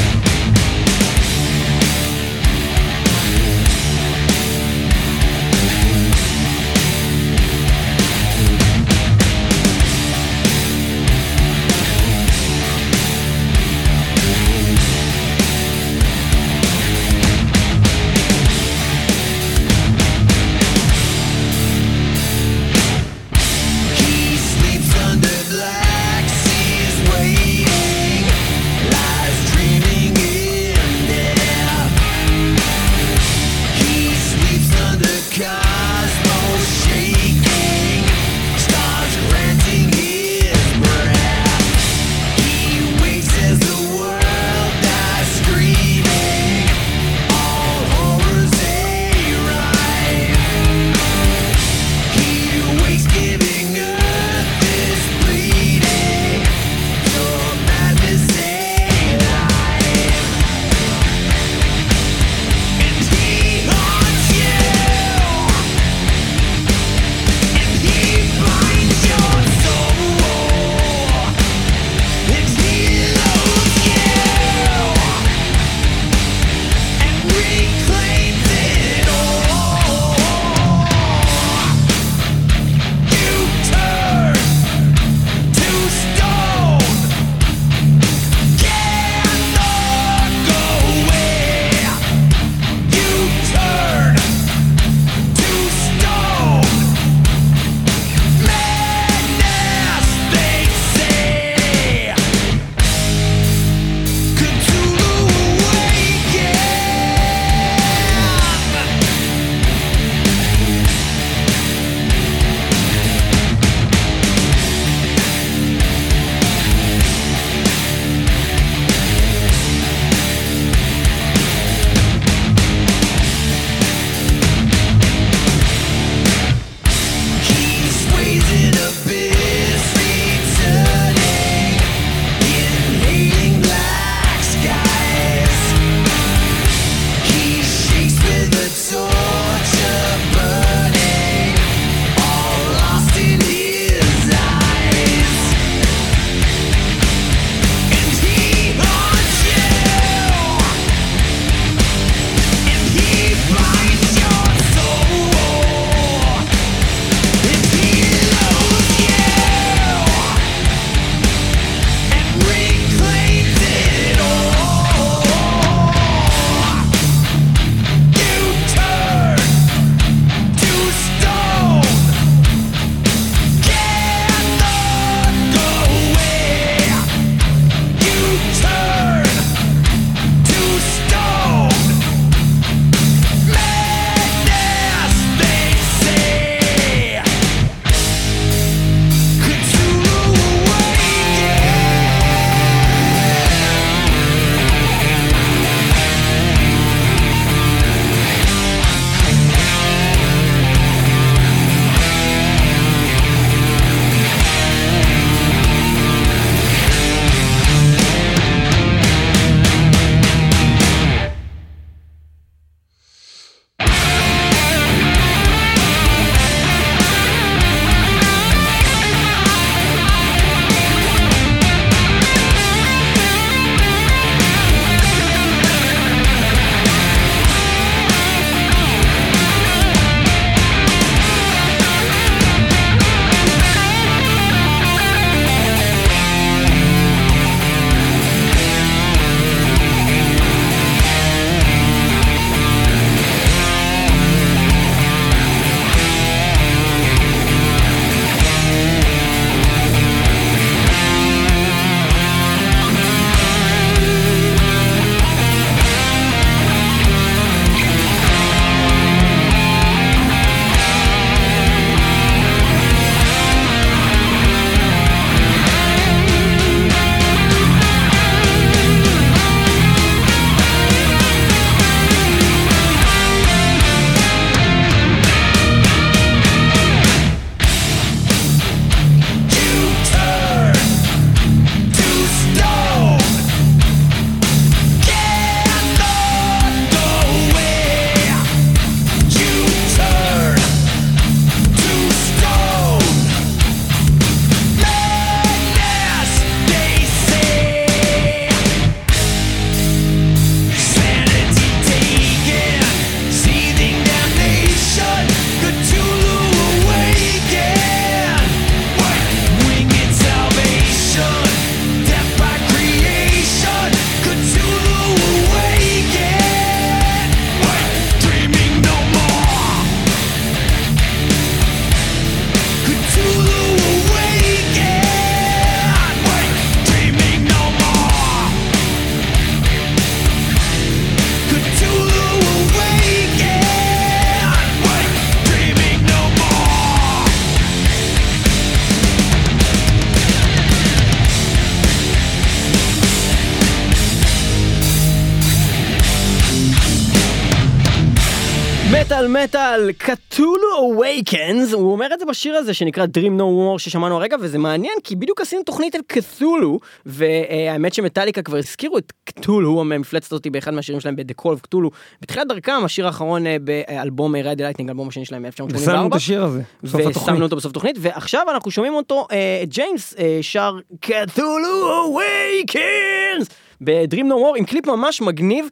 מטל מטל, קטולו אווייקנס, הוא אומר את זה בשיר הזה שנקרא Dream No More ששמענו הרגע, וזה מעניין כי בדיוק עשינו תוכנית על קטולו, והאמת שמטליקה כבר הזכירו את קטולו, המפלצת אותי באחד מהשירים שלהם ב-The Call of Cthulhu, בתחילת דרכם, השיר האחרון באלבום Red Lightning, אלבום השני שלהם ב-אלף תשע מאות שמונים וארבע, ושמנו את השיר הזה, ושמנו אותו בסוף תוכנית, ועכשיו אנחנו שומעים אותו, ג'יימס שר קטולו אווייקנס, ב-Dream No More, עם קליפ ממש מגניב.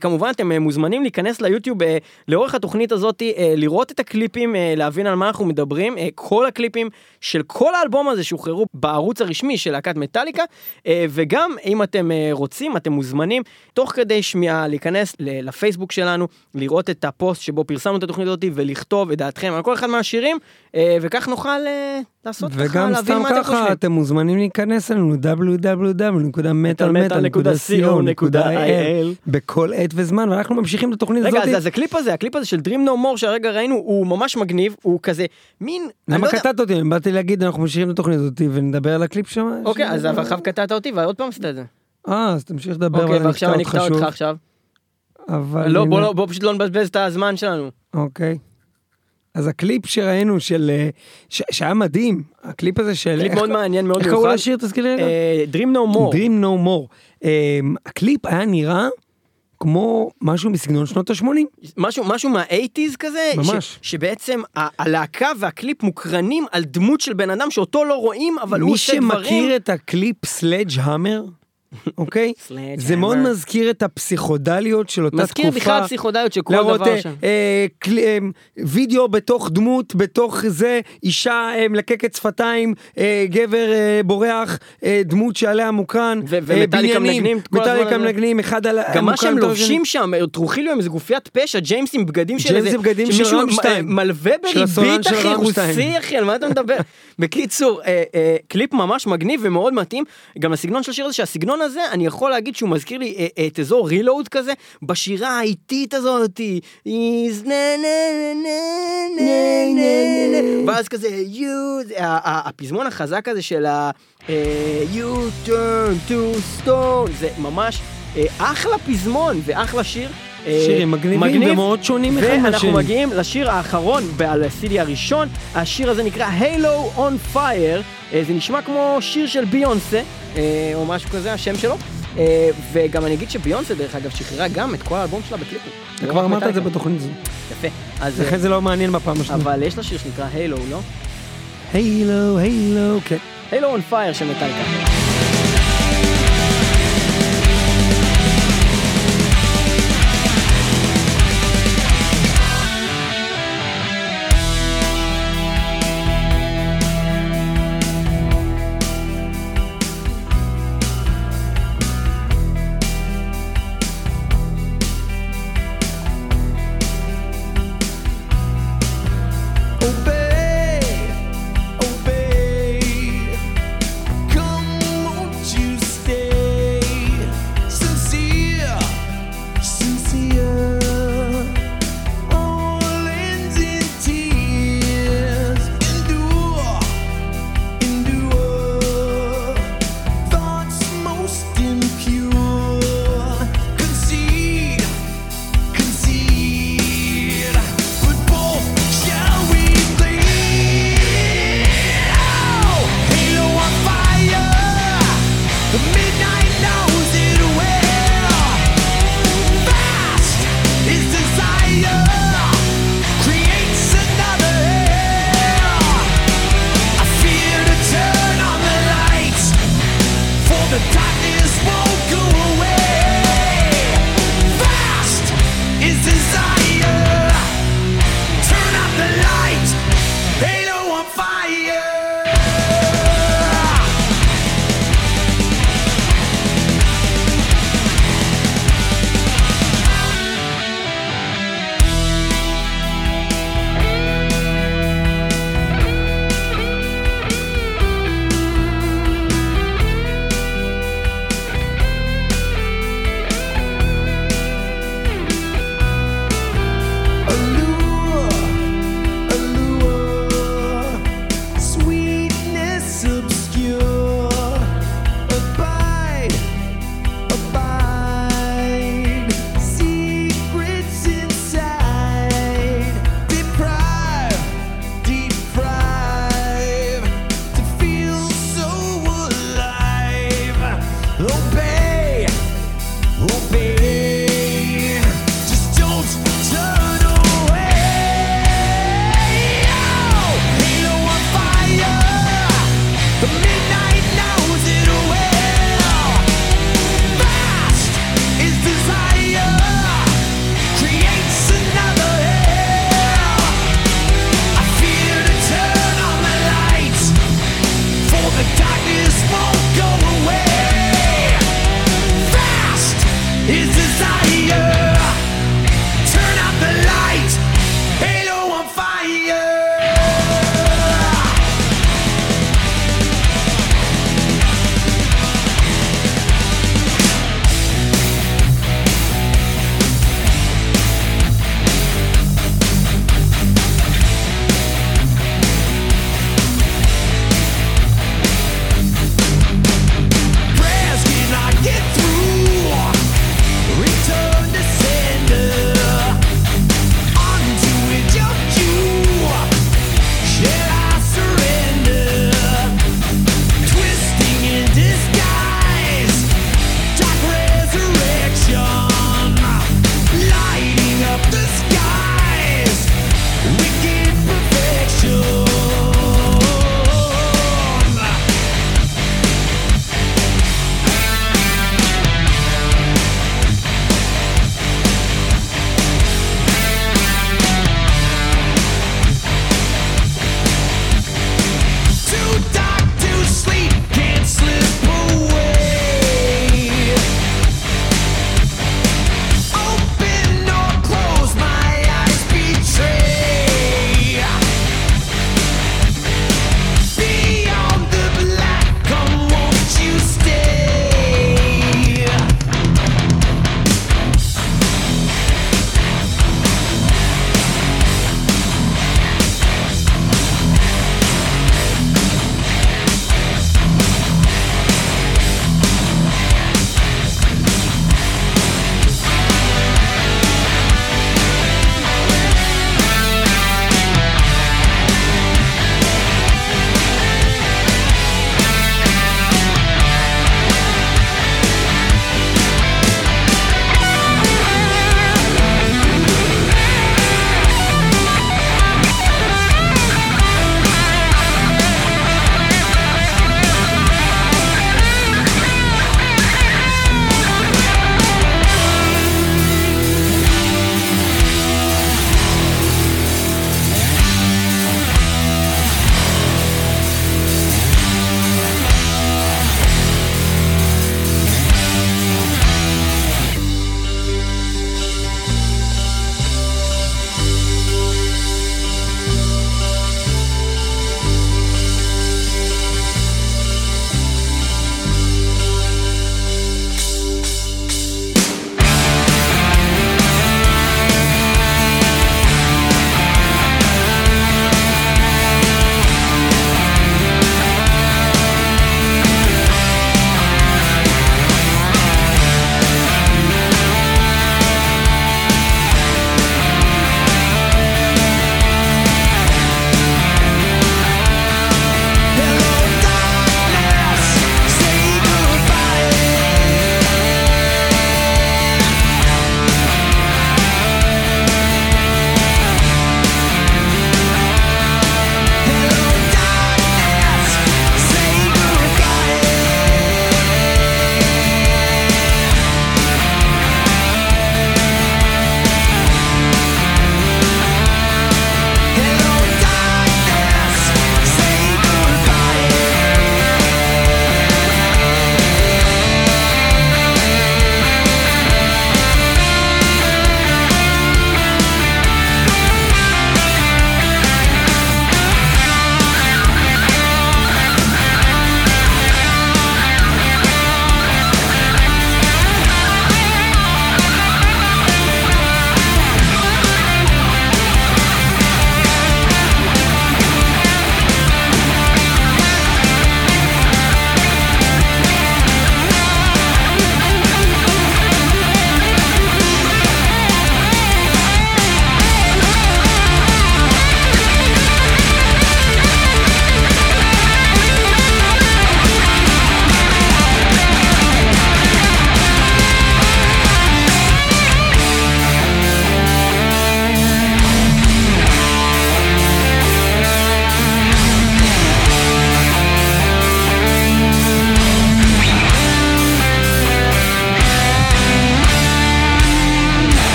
כמובן, אתם מוזמנים להיכנס ליוטיוב לאורך התוכנית הזאת, לראות את הקליפים, להבין על מה אנחנו מדברים. כל הקליפים של כל האלבום הזה שוחררו בערוץ הרשמי של להקת מטליקה, וגם אם אתם רוצים, אתם מוזמנים, תוך כדי שמיעה, להיכנס לפייסבוק שלנו, לראות את הפוסט שבו פרסמנו את התוכנית הזאת, ולכתוב את דעתכם על כל אחד מהשירים, וכך נוכל לעשות ככה, וגם סתם ככה, אתם מוזמנים להיכנס לנו דאבליו דאבליו דאבליו נקודה מטל מטל נקודה סי או נקודה איי אל בכל עת וזמן, ואנחנו ממשיכים לתוכנית הזאת. רגע, אז הקליפ הזה, הקליפ הזה של Dream No More שהרגע ראינו, הוא ממש מגניב, הוא כזה מין... למה קטעת אותי? באתי להגיד, אנחנו ממשיכים לתוכנית הזאת ונדבר על הקליפ שם. אוקיי, אז אחר קטעת אותי ועוד פעם עשית את זה. אה, אז תמשיך לדבר. אוקיי, ועכשיו אני אקטע אותך עכשיו. אבל... לא, בוא פשוט לא נבזבז את הזמן שלנו. אוקיי. אז הקליפ שראינו של, ש, שהיה מדהים, הקליפ הזה של... קליפ איך, מאוד מעניין, מאוד מיוחד. איך קראו לשיר, תזכירי רגע? Uh, Dream No More. Dream No More. Um, הקליפ היה נראה כמו משהו מסגנון שנות ה-שמונים. משהו, משהו מה-שמונים כזה? ממש. ש, שבעצם ה- הלהקה והקליפ מוקרנים על דמות של בן אדם שאותו לא רואים, אבל הוא עושה דברים... מי שמכיר את הקליפ סלאג' המר... אוקיי? זה מאוד מזכיר את הפסיכודליות של אותה תקופה. מזכיר בכלל פסיכודליות של כל דבר שם. וידאו בתוך דמות, בתוך זה, אישה מלקקת שפתיים, גבר בורח, דמות שעליה מוקרן, ומטליקה מנגנים, מטליקה מנגנים, אחד על... גם מה שהם לובשים שם, טרוכילו הם, זה גופיית פשע, ג'יימס עם בגדים של איזה... ג'יימס עם בגדים של רמשטיין. מלווה בריבית, אחי, רוסי, אחי, על מה אתה מדבר? בקיצור, קליפ ממש מגניב ומאוד מתאים, גם הסגנון של השיר הזה, שהסגנון הזה, אני יכול להגיד שהוא מזכיר לי את אזור רילואוד כזה, בשירה האיטית הזאת, ואז כזה, הפזמון החזק הזה של ה... You turn to stone, זה ממש אחלה פזמון ואחלה שיר, שירים מגניבים ומאוד שונים אחד מהשני. ואנחנו מגיעים לשיר האחרון על ה-סי די הראשון, השיר הזה נקרא Halo on Fire, זה נשמע כמו שיר של ביונסה, או משהו כזה, השם שלו, וגם אני אגיד שביונסה דרך אגב שחררה גם את כל האלבום שלה בקליפים. אתה כבר אמרת את זה בתוכנית זו. יפה. לכן זה לא מעניין בפעם השנייה. אבל יש לה שיר שנקרא Halo, לא? Halo, Halo, כן. Halo on Fire של מטליקה. Obey, obey, come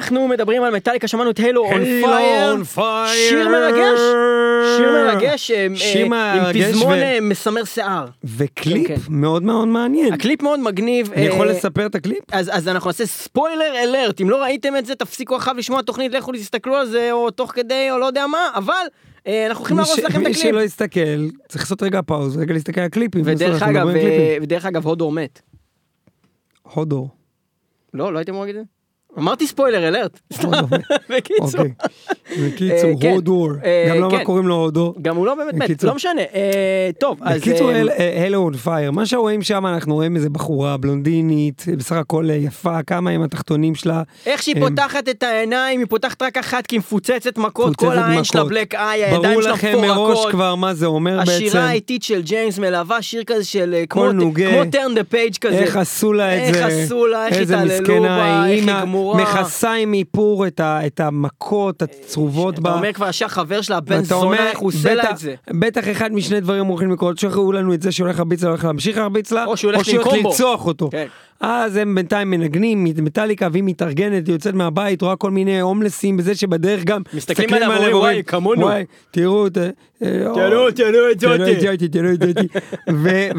אנחנו מדברים על מטאליקה, שמענו את הילו און פייר, שיר מרגש, שיר מרגש, עם פזמון מסמר שיער. וקליפ מאוד מאוד מעניין. הקליפ מאוד מגניב. אני יכול לספר את הקליפ? אז אנחנו נעשה ספוילר אלרט, אם לא ראיתם את זה, תפסיקו עכשיו לשמוע תוכנית, לכו להסתכלו על זה, או תוך כדי, או לא יודע מה, אבל... אנחנו הולכים להרוס לכם את הקליפ. מי שלא יסתכל, צריך לעשות רגע פאוז, רגע להסתכל על הקליפים. ודרך אגב, הודור מת. הודור. לא, לא הייתם מורגד את זה? אמרתי ספוילר אלרט. בקיצור. בקיצור, הודור. גם לא מה קוראים לו הודור. גם הוא לא באמת מת, לא משנה. טוב, אז... בקיצור, הילו און פייר. מה שרואים שם, אנחנו רואים איזה בחורה בלונדינית, בסך הכל יפה, כמה עם התחתונים שלה. איך שהיא פותחת את העיניים, היא פותחת רק אחת, כי היא מפוצצת מכות, כל העין שלה בלק איי, הידיים שלה פורקות. ברור לכם מראש כבר מה זה אומר בעצם. השירה האיטית של ג'יימס מלווה, שיר כזה של... כמו turn the page כזה. איך עשו לה את זה. איך עשו לה, איך התעללו בה, איך הגמרו. מכסה עם איפור את המכות הצרובות בה. אתה אומר כבר שהחבר שלה בן זונה, איך הוא עושה לה את זה. בטח אחד משני דברים הולכים לקרות, שראו לנו את זה שהולך להרביץ לה, הולך להמשיך להרביץ לה, או שהולך לרצוח אותו. אז הם בינתיים מנגנים, מטאליקה, והיא מתארגנת, היא יוצאת מהבית, רואה כל מיני הומלסים, בזה שבדרך גם... מסתכלים עליו, וואי, וואי, כמונו. וואי, תראו, תראו, תראו את זאתי. תראו את זאתי.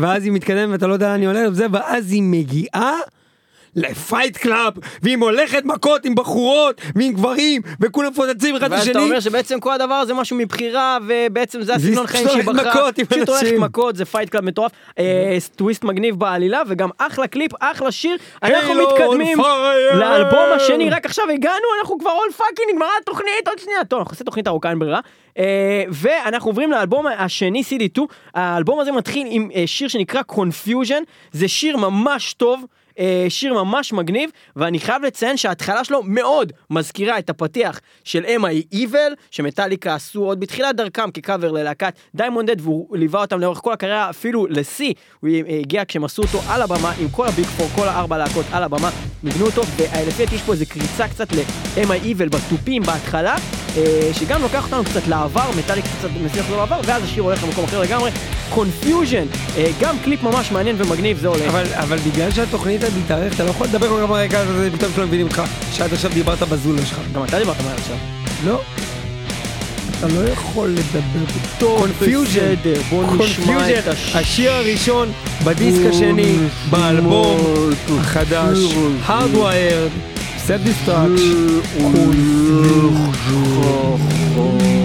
ואז היא מתקדמת, ואתה לא יודע, אני עולה לזה, ואז היא מגיעה לפייט קלאב, והיא הולכת מכות עם בחורות, ועם גברים, וכולם פוצצים אחד לשני. ואתה אומר שבעצם כל הדבר זה משהו מבחירה, ובעצם זה הסגנון חיים שהיא בחרה. פשוט הולכת מכות, זה פייט קלאב מטורף, טוויסט מגניב בעלילה, וגם אחלה קליפ, אחלה שיר. אנחנו מתקדמים לאלבום השני, רק עכשיו הגענו, אנחנו כבר אול פאקינג, נגמרה תוכנית, עוד שנייה, טוב, אנחנו עושה תוכנית ארוכה, אין ברירה. ואנחנו עוברים לאלבום השני, סי די טו. האלבום הזה מתחיל עם שיר שנקרא Confusion. זה שיר ממש טוב. שיר ממש מגניב, ואני חייב לציין שההתחלה שלו מאוד מזכירה את הפתיח של Am I Evil, שמטאליקה עשו עוד בתחילת דרכם כקאבר ללהקת Diamond Head, והוא ליווה אותם לאורך כל הקריירה, אפילו לשיא, הוא הגיע כשהם עשו אותו על הבמה, עם כל הביג פור, כל הארבע להקות על הבמה, נגנו אותו, ולפי יש פה איזו קריצה קצת ל-Am I Evil בטופים בהתחלה, שגם לוקח אותנו קצת לעבר, מטאליקה קצת מצליח לו לעבר, ואז השיר הולך למקום אחר לגמרי, Confusion, גם קליפ ממש מעניין ומגניב, זה הולך. אבל, אבל בגלל שהתוכנית עד להתארך, אתה לא יכול לדבר כל כך מהרקע הזה, פתאום שלא מבינים לך, שעד עכשיו דיברת בזולה שלך. גם אתה דיברת מהר עכשיו. לא. אתה לא יכול לדבר פתאום. Confusion, בוא נשמע את השיר. השיר הראשון, בדיסק השני, באלבום החדש, Hardwired, Self-Destruction, Confusion.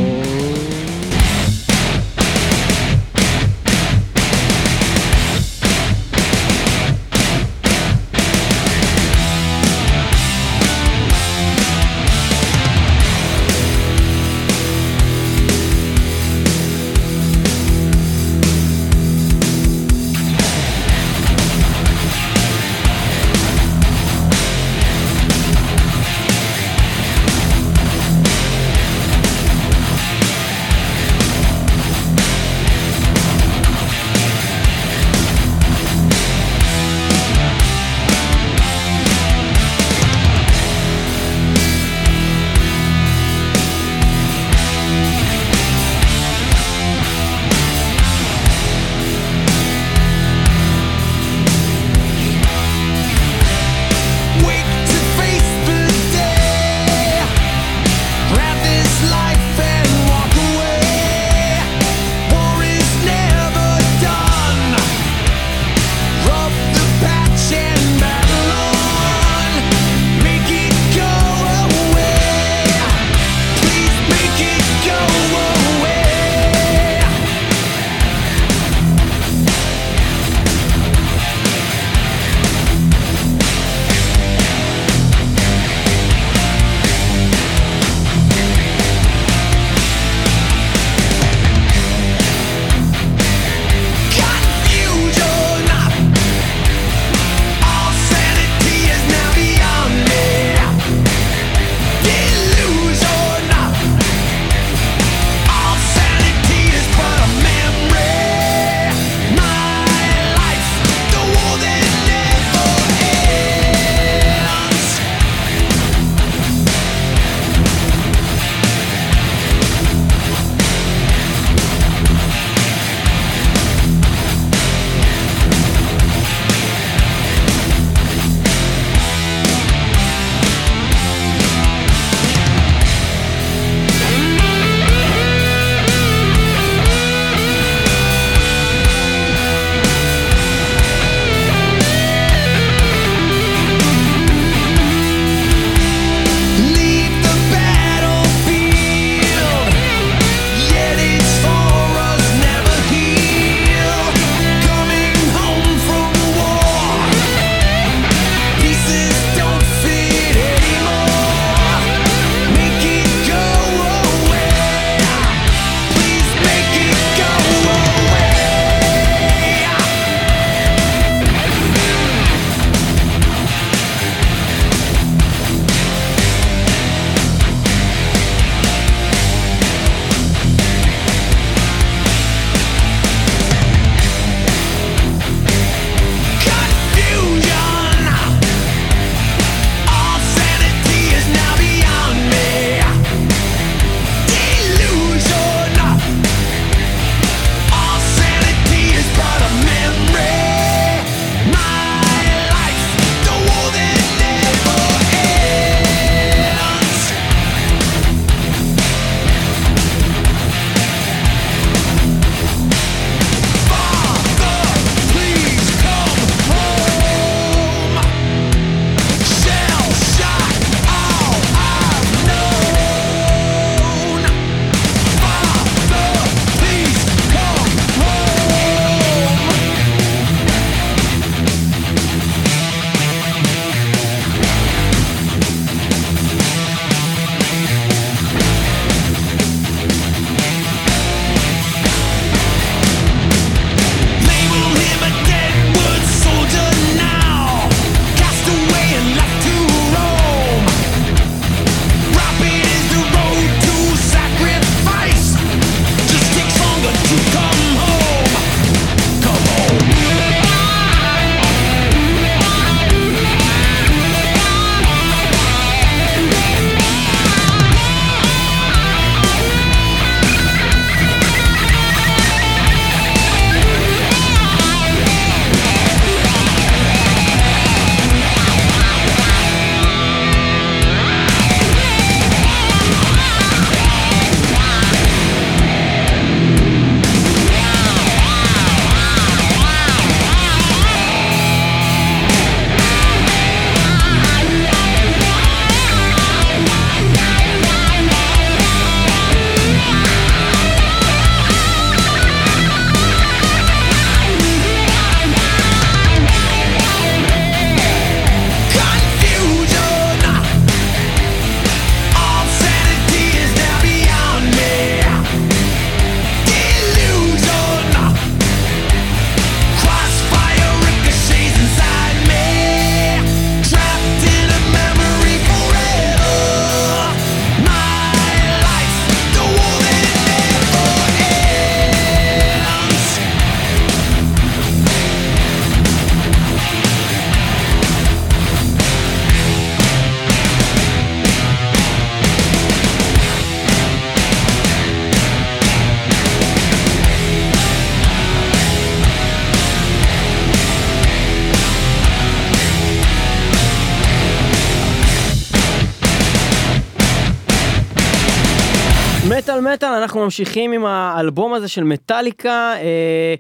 מטל מטל, אנחנו ממשיכים עם האלבום הזה של מטליקה. אה,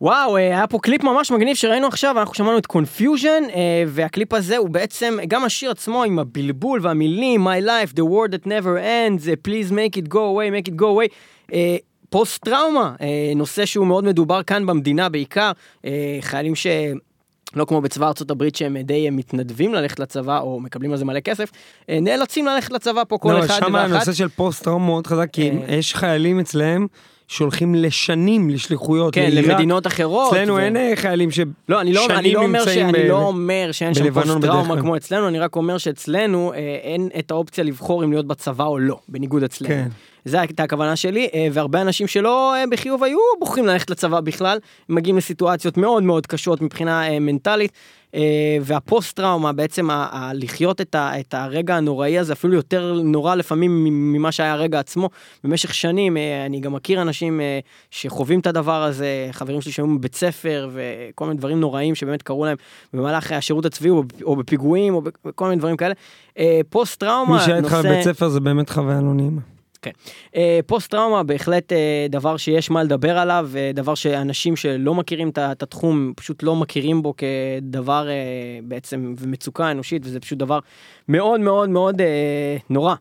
וואו, היה פה קליפ ממש מגניב שראינו עכשיו, אנחנו שמענו את Confusion, אה, והקליפ הזה הוא בעצם, גם השיר עצמו עם הבלבול והמילים, My Life, The Word That Never Ends, Please Make It Go Away, Make It Go Away, אה, פוסט טראומה, אה, נושא שהוא מאוד מדובר כאן במדינה בעיקר, אה, חיילים ש... לא כמו בצבא ארצות הברית שהם די מתנדבים ללכת לצבא, או מקבלים על זה מלא כסף, נאלצים ללכת לצבא פה כל אחד ואחת. שם הנושא של פוסט טראומה מאוד חזק, כי יש חיילים אצלהם שהולכים לשנים לשליחויות. כן, למדינות אחרות. אצלנו אין חיילים ששנים נמצאים ב... אני לא אומר שאין שם פוסט טראומה כמו אצלנו, אני רק אומר שאצלנו אין את האופציה לבחור אם להיות בצבא או לא, בניגוד אצלנו. כן. זו הייתה הכוונה שלי, והרבה אנשים שלא בחיוב היו בוחרים ללכת לצבא בכלל, מגיעים לסיטואציות מאוד מאוד קשות מבחינה מנטלית, והפוסט-טראומה בעצם, לחיות את הרגע הנוראי הזה, אפילו יותר נורא לפעמים ממה שהיה הרגע עצמו, במשך שנים, אני גם מכיר אנשים שחווים את הדבר הזה, חברים שלי שהיו בבית ספר, וכל מיני דברים נוראים שבאמת קרו להם, במהלך השירות הצבאי, או בפיגועים, או בכל מיני דברים כאלה, פוסט-טראומה, מי שהיה איתך בבית ספר זה באמת חוויה לא נעימה. פוסט טראומה בהחלט דבר שיש מה לדבר עליו, דבר שאנשים שלא מכירים את התחום פשוט לא מכירים בו כדבר בעצם ומצוקה אנושית, וזה פשוט דבר מאוד מאוד מאוד נורא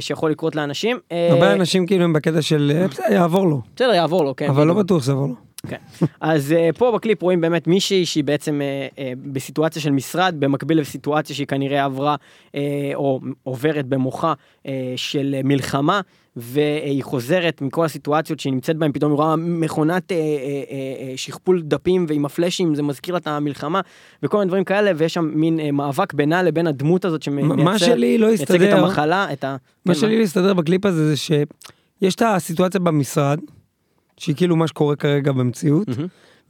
שיכול לקרות לאנשים. הרבה אנשים כאילו הם בקטע של יעבור לו, בסדר יעבור לו, אבל לא בטוח זה יעבור לו. כן. אז uh, פה בקליפ רואים באמת מישהי שהיא בעצם uh, uh, בסיטואציה של משרד, במקביל לסיטואציה שהיא כנראה עברה uh, או עוברת במוחה uh, של מלחמה, והיא חוזרת מכל הסיטואציות שהיא נמצאת בהם, פתאום היא רואה מכונת אה, אה, אה, שכפול דפים ועם הפלשים, זה מזכיר לה את המלחמה, וכל מיני דברים כאלה, ויש שם מין אה, מאבק בינה לבין הדמות הזאת שמייצג לא את המחלה. את ה... מה כן, שלי מה... להסתדר בקליפ הזה זה שיש את הסיטואציה במשרד, שהיא כאילו מה שקורה כרגע במציאות, mm-hmm.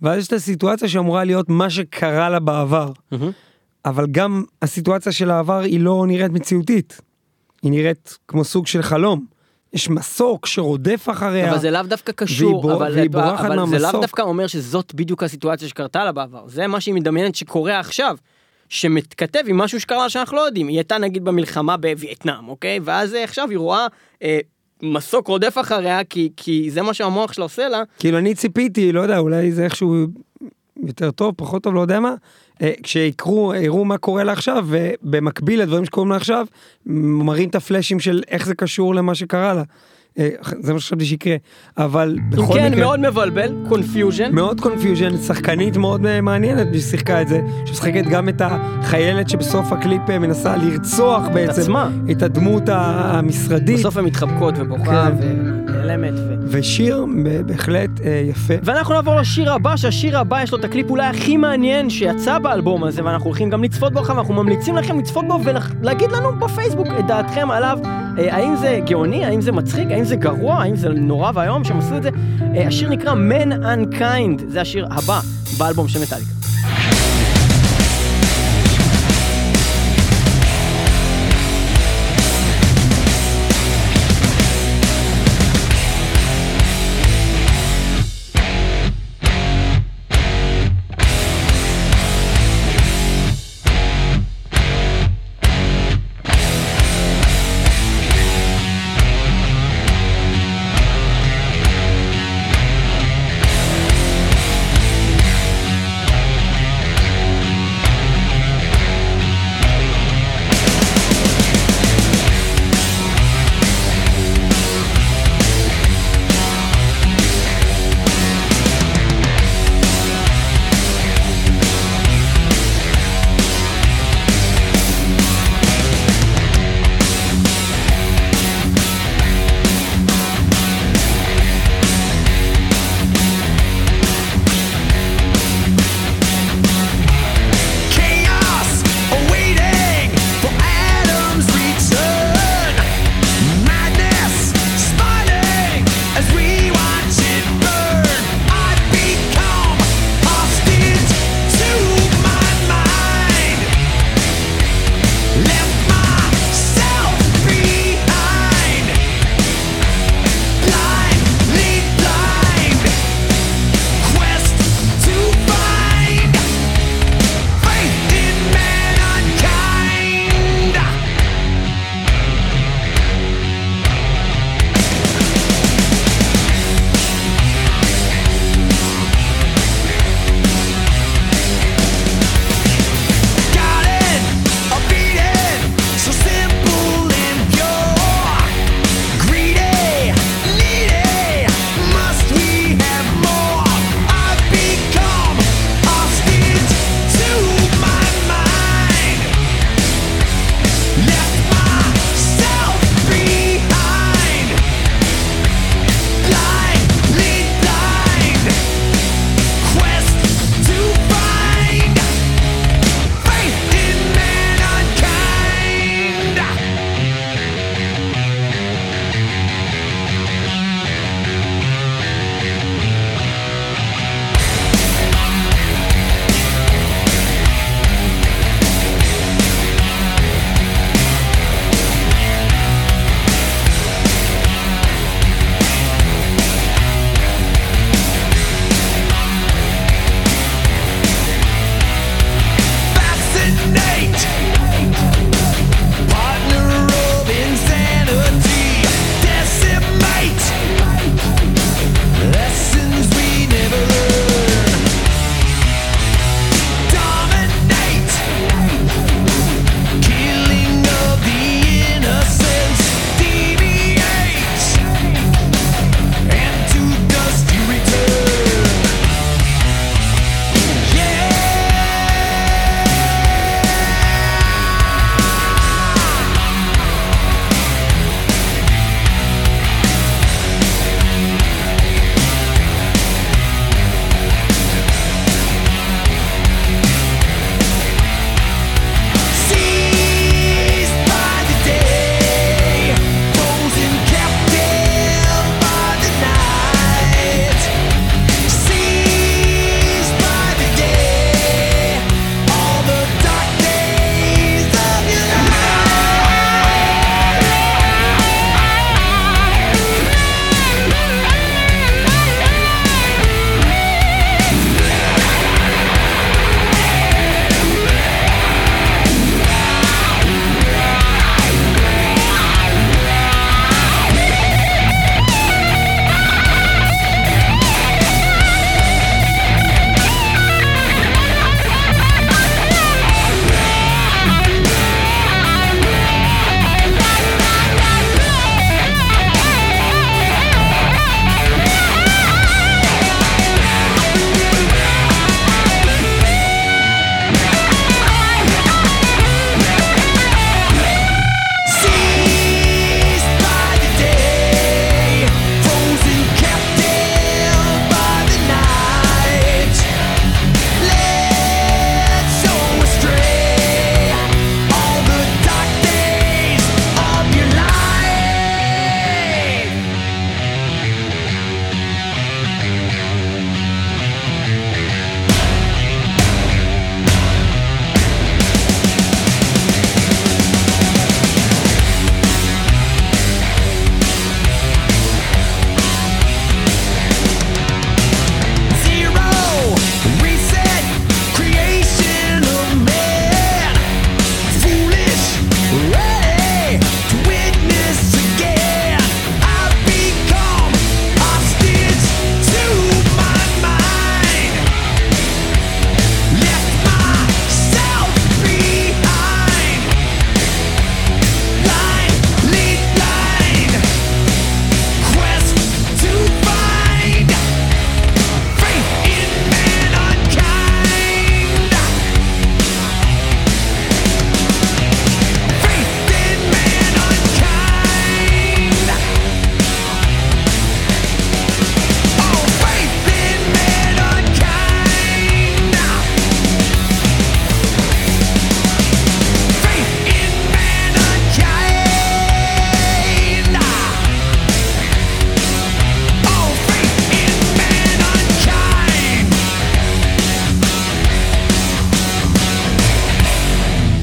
ואז יש את הסיטואציה שאמורה להיות מה שקרה לה בעבר, mm-hmm. אבל גם הסיטואציה של העבר היא לא נראית מציאותית, היא נראית כמו סוג של חלום, יש מסוק שרודף אחריה. אבל זה לאו דווקא קשור, והיא, אבל, והיא בורחת אבל מהמסוק. זה לאו דווקא אומר שזאת בדיוק הסיטואציה שקרתה לה בעבר, זה מה שהיא מדמיינת שקורה עכשיו, שמתכתב עם משהו שקרה שאנחנו לא יודעים, היא הייתה נגיד במלחמה בווייטנאם, אוקיי? ואז עכשיו היא רואה... אה, מסוק רודף אחריה, כי, כי זה מה שהמוח שלה עושה לה. כאילו אני ציפיתי, לא יודע, אולי זה איכשהו יותר טוב, פחות טוב, לא יודע מה, כשיקרו, יראו מה קורה לה עכשיו, ובמקביל לדברים שקוראים לה עכשיו, מראים את הפלשים של איך זה קשור למה שקרה לה. זה מה שחשבתי שיקרה, אבל בכל מקרה... כן, מאוד מבלבל, קונפיוז'ן. מאוד קונפיוז'ן, שחקנית מאוד מעניינת ששיחקה את זה, ששחקת גם את החיילת שבסוף הקליפ מנסה לרצוח בעצם... את עצמה. את הדמות המשרדית. בסוף הן מתחבקות ובוכה ונעלמת ו... ושיר בהחלט יפה. ואנחנו נעבור לשיר הבא, שהשיר הבא יש לו את הקליפ אולי הכי מעניין שיצא באלבום הזה, ואנחנו הולכים גם לצפות בו, ואנחנו ממליצים לכם לצפות בו ולהגיד לנו בפייסבוק את דעתכם עליו, האם זה גאוני, האם זה מצחיק, האם זה גרוע, האם זה נורא והיום שהם עשו את זה. השיר נקרא Man Unkind, זה השיר הבא באלבום של מטליקה.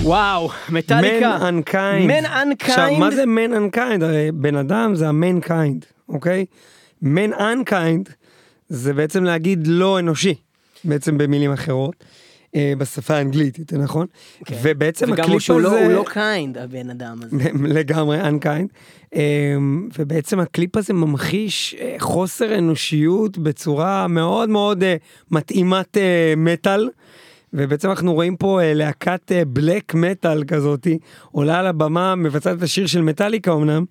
וואו, מטאליקה. Man Unkind. Man Unkind. עכשיו, מה זה Man Unkind? הרי בן אדם זה ה-Mankind, אוקיי? Man Unkind זה בעצם להגיד לא אנושי, בעצם במילים אחרות, בשפה האנגלית, יותר נכון? Okay. ובעצם הקליפ הזה... וגם הוא לא קיינד, הבן אדם הזה. לגמרי, Unkind. ובעצם הקליפ הזה ממחיש חוסר אנושיות בצורה מאוד מאוד מתאימת מטל, ובעצם אנחנו רואים פה להקת בלק מטל כזאת, עולה על הבמה, מבצעת את השיר של מטליקה אמנם,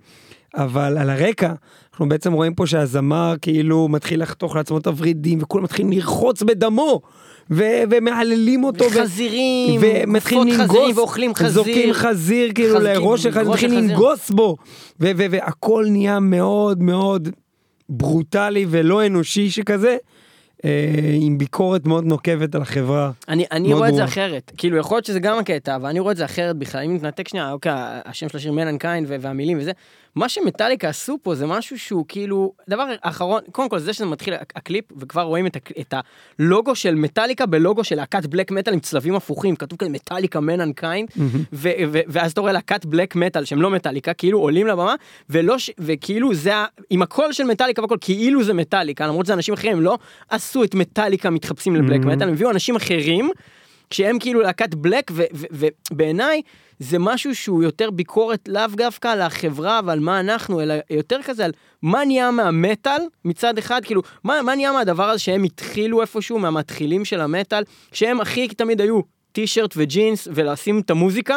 אבל על הרקע, אנחנו בעצם רואים פה שהזמר כאילו מתחיל לחתוך לעצמו את הורידים, וכולם מתחילים לרחוץ בדמו, ו- ומעללים אותו, וחזירים, ומתחילים לנגוס, ואוכלים חזיר, זורקים חזיר כאילו לראש של חזיר, מתחילים לנגוס בו, ו- ו- והכל נהיה מאוד מאוד ברוטלי ולא אנושי שכזה, עם ביקורת מאוד נוקבת על החברה. אני, אני רואה את זה אחרת, כאילו יכול להיות שזה גם הקטע, אבל אני רואה את זה אחרת בכלל, אם נתנתק שנייה, אוקיי, השם של השיר Man Unkind והמילים וזה, מה שמטליקה עשו פה זה משהו שהוא כאילו, דבר אחרון, קודם כל זה שזה מתחיל הקליפ, וכבר רואים את, את הלוגו של מטליקה בלוגו של להקת בלק מטל עם צלבים הפוכים, כתוב כאן מטליקה Man Unkind, ו, ו, ואז אתה רואה להקת בלק מטל שהם לא מטליקה, כאילו עולים לבמה, ולא ש, וכאילו זה, עם הקול של מטליקה וכל, כאילו זה מטליקה, למרות שזה אנשים אחרים, לא עשו את מטליקה מתחפשים לבלק מטל, הם הביאו אנשים אחרים, שהם כאילו להקת בלק, ובעיניי זה משהו שהוא יותר ביקורת לאו דווקא על החברה ועל מה אנחנו, אלא יותר כזה על מה נהיה מהמטל מצד אחד, כאילו מה, מה נהיה מהדבר הזה שהם התחילו איפשהו מהמתחילים של המטל, שהם הכי תמיד היו טישרט וג'ינס ולשים את המוזיקה,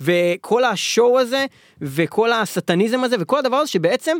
וכל השואו הזה וכל הסטניזם הזה וכל הדבר הזה שבעצם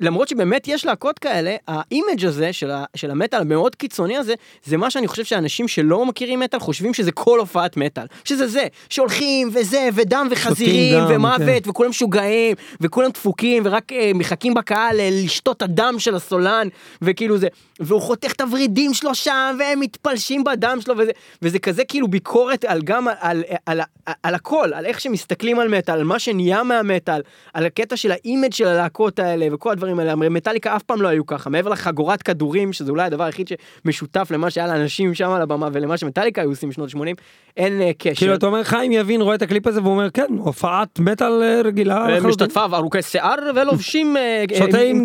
למרות שבאמת יש להקות כאלה, האימג' הזה של, ה, של המטל המאוד קיצוני הזה, זה מה שאני חושב שאנשים שלא מכירים מטל, חושבים שזה כל הופעת מטל. שזה זה, שהולכים וזה, ודם וחזירים, דם, ומוות, כן. וכולם שוגעים, וכולם דפוקים, ורק אה, מחכים בקהל אה, לשתות הדם של הסולן, וכאילו זה, והוא חותך את הורידים שלו שם, והם מתפלשים בדם שלו, וזה, וזה כזה כאילו ביקורת על גם, על, על, על, על, על הכל, על איך שמסתכלים על מטל, על מה שנהיה מהמטל, על הקטע של האימג' של הלהקות האלה, וכל הדבר מטליקה אף פעם לא היו ככה, מעבר לחגורת כדורים, שזה אולי הדבר היחיד שמשותף למה שהיה לאנשים שם על הבמה, ולמה שמטליקה היו עושים בשנות ה-שמונים, אין קשר. כאילו, אתה אומר, חיים יבין, רואה את הקליפ הזה, והוא אומר, כן, הופעת מטל רגילה. משתתפיו ארוכי שיער, ולובשים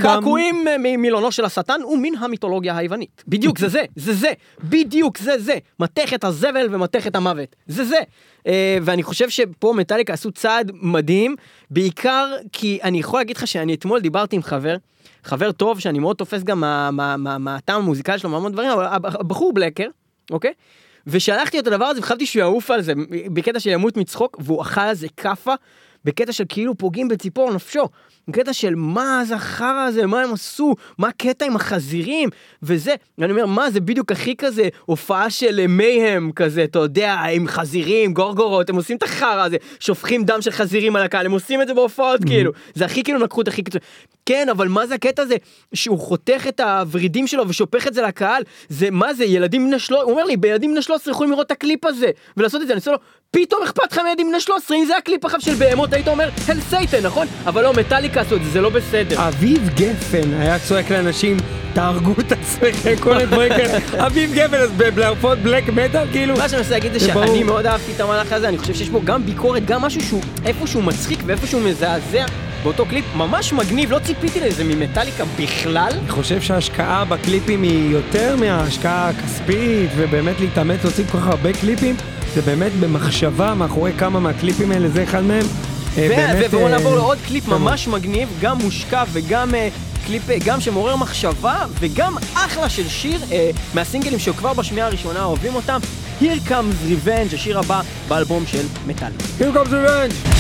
קעקועים ממילונו של השטן, ומן המיתולוגיה היוונית. בדיוק זה זה, זה זה, בדיוק זה זה, מתכת הזבל ומתכת המוות, זה זה. ואני חושב שפה מטליקה עשו צעד מדהים, בעיקר כי אני יכול להגיד לך שאני אתמול דיברתי עם חבר, חבר טוב שאני מאוד תופס גם מהטעם המוזיקלי שלו, מהמון דברים, אבל הבחור בלקר, אוקיי? ושלחתי את הדבר הזה וחשבתי שהוא יעוף על זה, בקטע של ימות מצחוק, והוא אכל על זה קפה, בקטע של כאילו פוגעים בציפור נפשו, בקטע של מה זה החרא הזה, מה הם עשו, מה הקטע עם החזירים, וזה, אני אומר, מה זה בדיוק הכי כזה, הופעה של מייהם כזה, אתה יודע, עם חזירים, גורגורות, הם עושים את החרא הזה, שופכים דם של חזירים על הקהל, הם עושים את זה בהופעות, כאילו, זה הכי כאילו נקחות, הכי כאילו, כן, אבל מה זה הקטע הזה, שהוא חותך את הורידים שלו, ושופך את זה לקהל, זה, מה זה, ילדים בני שלוש עשרה, הוא אומר לי, בילדים בני שלוש עשרה יכולים לראות את הקליפ הזה, ולעשות את זה, אני עושה לו, פתאום אכפת לך מילדים בני שלוש עשרה, אם זה הקליפ אחר של בהמות, היית אומר, הל סייטן, נכון? אבל לא, מטליקה עשו את זה, זה לא בסדר. אביב גפן היה צועק לאנשים, תהרגו את עצמכם, כל הדברים כאלה. אביב גפן, אז בלהופעות בלק מטל, כאילו. מה שאני רוצה להגיד זה שאני מאוד אהבתי את המהלך הזה, אני חושב שיש בו גם ביקורת, גם משהו שהוא איפשהו מצחיק ואיפשהו מזעזע. באותו קליפ ממש מגניב, לא ציפיתי לזה ממטליקה בכלל. אני חושב שההשקעה בקליפים היא יותר מההשקעה הכספית, ובאמת להתאמץ להוציא כל כך הרבה קליפים, זה באמת במחשבה מאחורי כמה מהקליפים האלה, זה אחד מהם. ובואו נעבור לעוד קליפ ממש מגניב, גם מושקע וגם קליפ, גם שמעורר מחשבה, וגם אחלה של שיר מהסינגלים שכבר בשמיעה הראשונה אוהבים אותם, Here Comes Revenge, השיר הבא באלבום של מטליקה. Here Comes Revenge!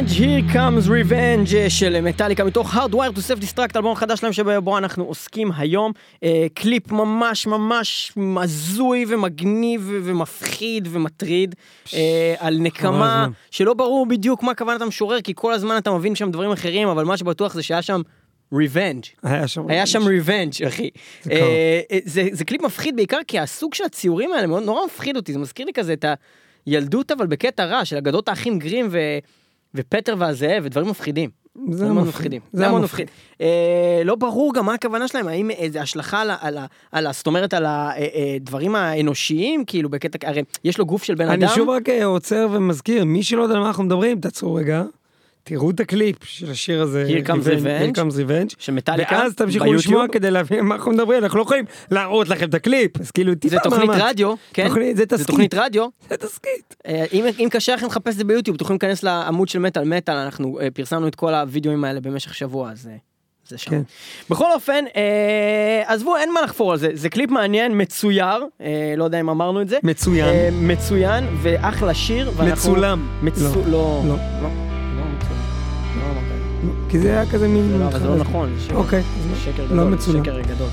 Revenge, Here Comes Revenge של מטאליקה מתוך Hardwire to Self-Destruct, אלבום חדש להם שבו אנחנו עוסקים היום. קליפ ממש ממש מזוי ומגניב ומפחיד ומטריד על נקמה שלא ברור בדיוק מה כוונת המשורר, כי כל הזמן אתה מבין שם דברים אחרים, אבל מה שבטוח זה שהיה שם ריבנג'. היה שם ריבנג', אחי. זה קליפ מפחיד בעיקר כי הסוג של הציורים האלה נורא מפחיד אותי, זה מזכיר לי כזה את ה... ילדות אבל בקטע רע של אגדות האחים גרים ו... ופטר והזאב ודברים מפחידים. זה מאוד מפחידים. זה מאוד מפחיד. לא ברור גם מה הכוונה שלהם, האם איזה השלכה על, זאת אומרת על הדברים האנושיים, כאילו בקטע, הרי יש לו גוף של בן אדם. אני שוב רק עוצר ומזכיר, מי שלא יודע על מה אנחנו מדברים, תעצרו רגע, תראו את הקליפ של השיר הזה, Here Comes Revenge, ואז תמשיכו לשמוע כדי להבין מה אנחנו מדברים, אנחנו לא יכולים להראות לכם את הקליפ, זה תוכנית רדיו, זה תוכנית רדיו, זה תסקית. אם קשה לכם לחפש זה ביוטיוב, תוכלים להיכנס לעמוד של מטל מטל, אנחנו פרסמנו את כל הוידאוים האלה במשך שבוע, אז זה שם. בכל אופן, עזבו, אין מה לחפור על זה, זה קליפ מעניין, מצויר, לא יודע אם אמרנו את זה, מצוין, מצוין, ואחלה שיר, מצולם, לא, לא, כי זה היה כזה מין... לא, אבל זה לא נכון. אוקיי. שקר גדול. שקר גדול.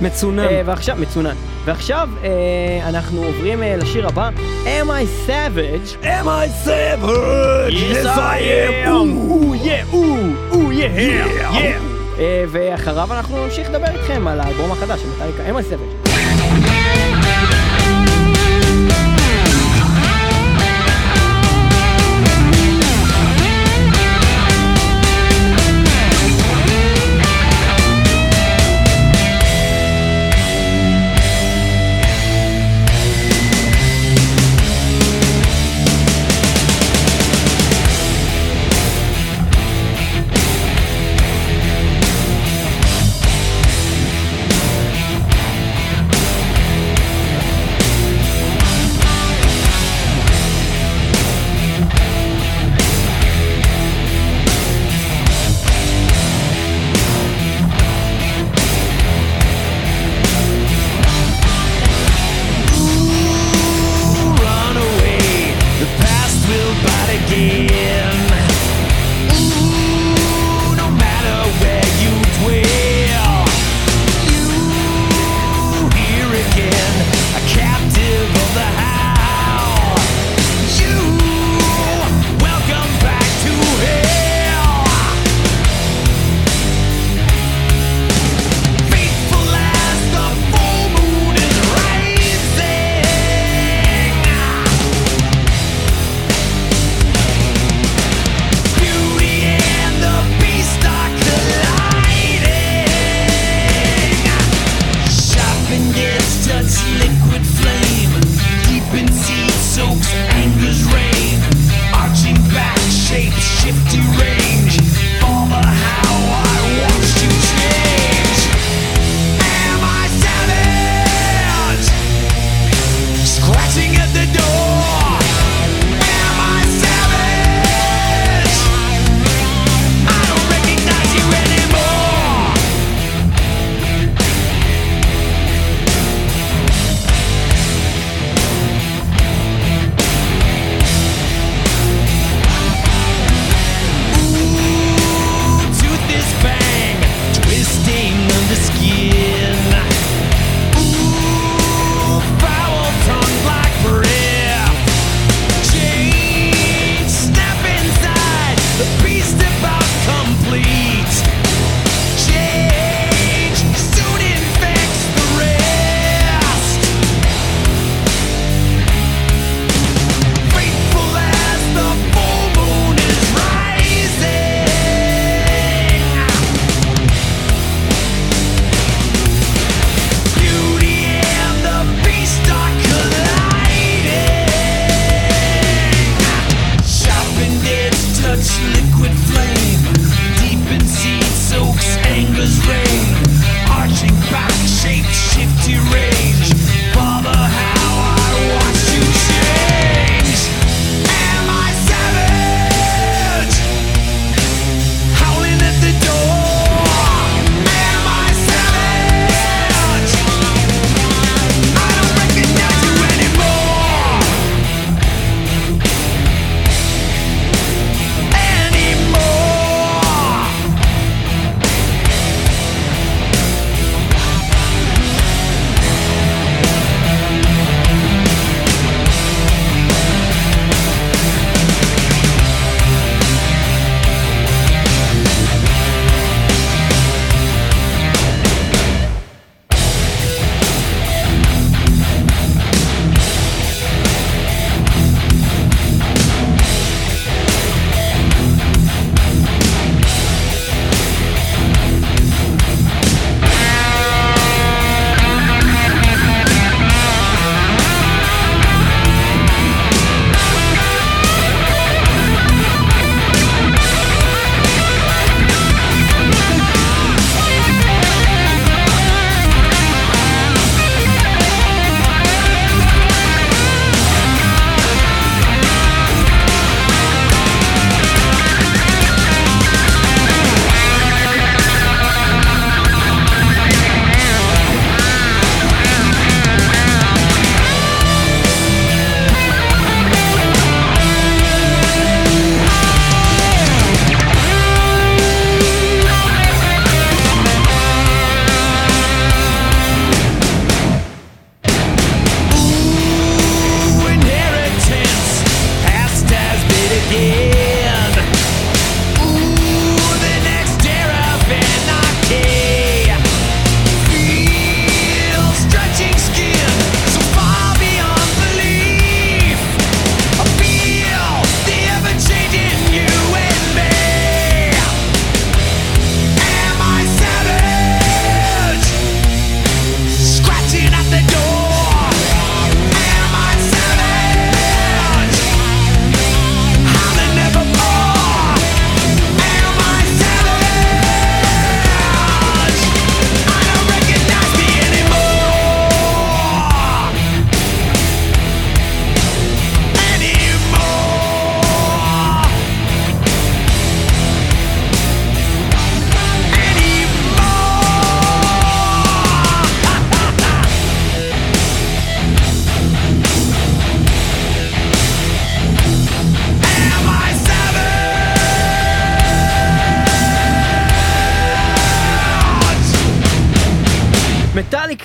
מצונן. ועכשיו, מצונן. ועכשיו אנחנו עוברים לשיר הבא. Am I Savage? Am I Savage? Yes I am. או, יא, או, או, יא, יא. ואחריו אנחנו נמשיך לדבר איתכם על האלבום החדש של מטאליקה. Am I Savage?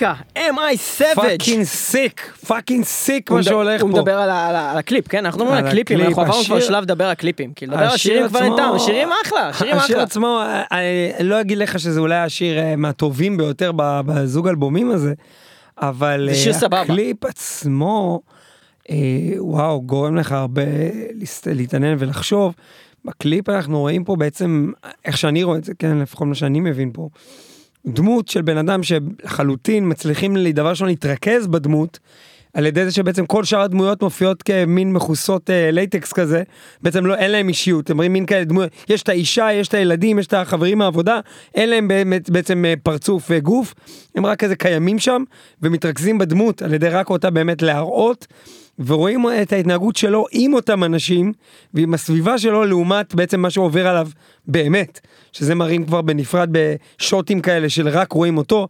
אמריקה, אמ איי Savage. פאקינג סיק, פאקינג סיק מה שהולך פה. הוא מדבר על הקליפ, כן? אנחנו מדברים על הקליפים, אנחנו עברנו כבר שלב לדבר על הקליפים. כי לדבר על השירים כבר נתם, השירים אחלה, השירים אחלה. השיר עצמו, אני לא אגיד לך שזה אולי השיר מהטובים ביותר בזוג אלבומים הזה, אבל הקליפ עצמו, וואו, גורם לך הרבה להתעניין ולחשוב. בקליפ אנחנו רואים פה בעצם, איך שאני רואה את זה, כן, לפחות מה שאני מבין פה, דמות של בן אדם שלחלוטין מצליחים לדבר שלא נתרכז בדמות, על ידי זה שבעצם כל שאר הדמויות מופיעות כמין מחוסות אה, לייטקס כזה, בעצם לא, אין להם אישיות, הם רואים מין כאלה דמויות, יש את האישה, יש את הילדים, יש את החברים מהעבודה, אין להם באמת, בעצם פרצוף וגוף, הם רק כזה קיימים שם, ומתרכזים בדמות, על ידי רק אותה באמת להראות, ורואים את ההתנהגות שלו עם אותם אנשים, ועם הסביבה שלו לעומת בעצם מה שעובר עליו באמת, שזה מראים כבר בנפרד בשוטים כאלה של רק רואים אותו,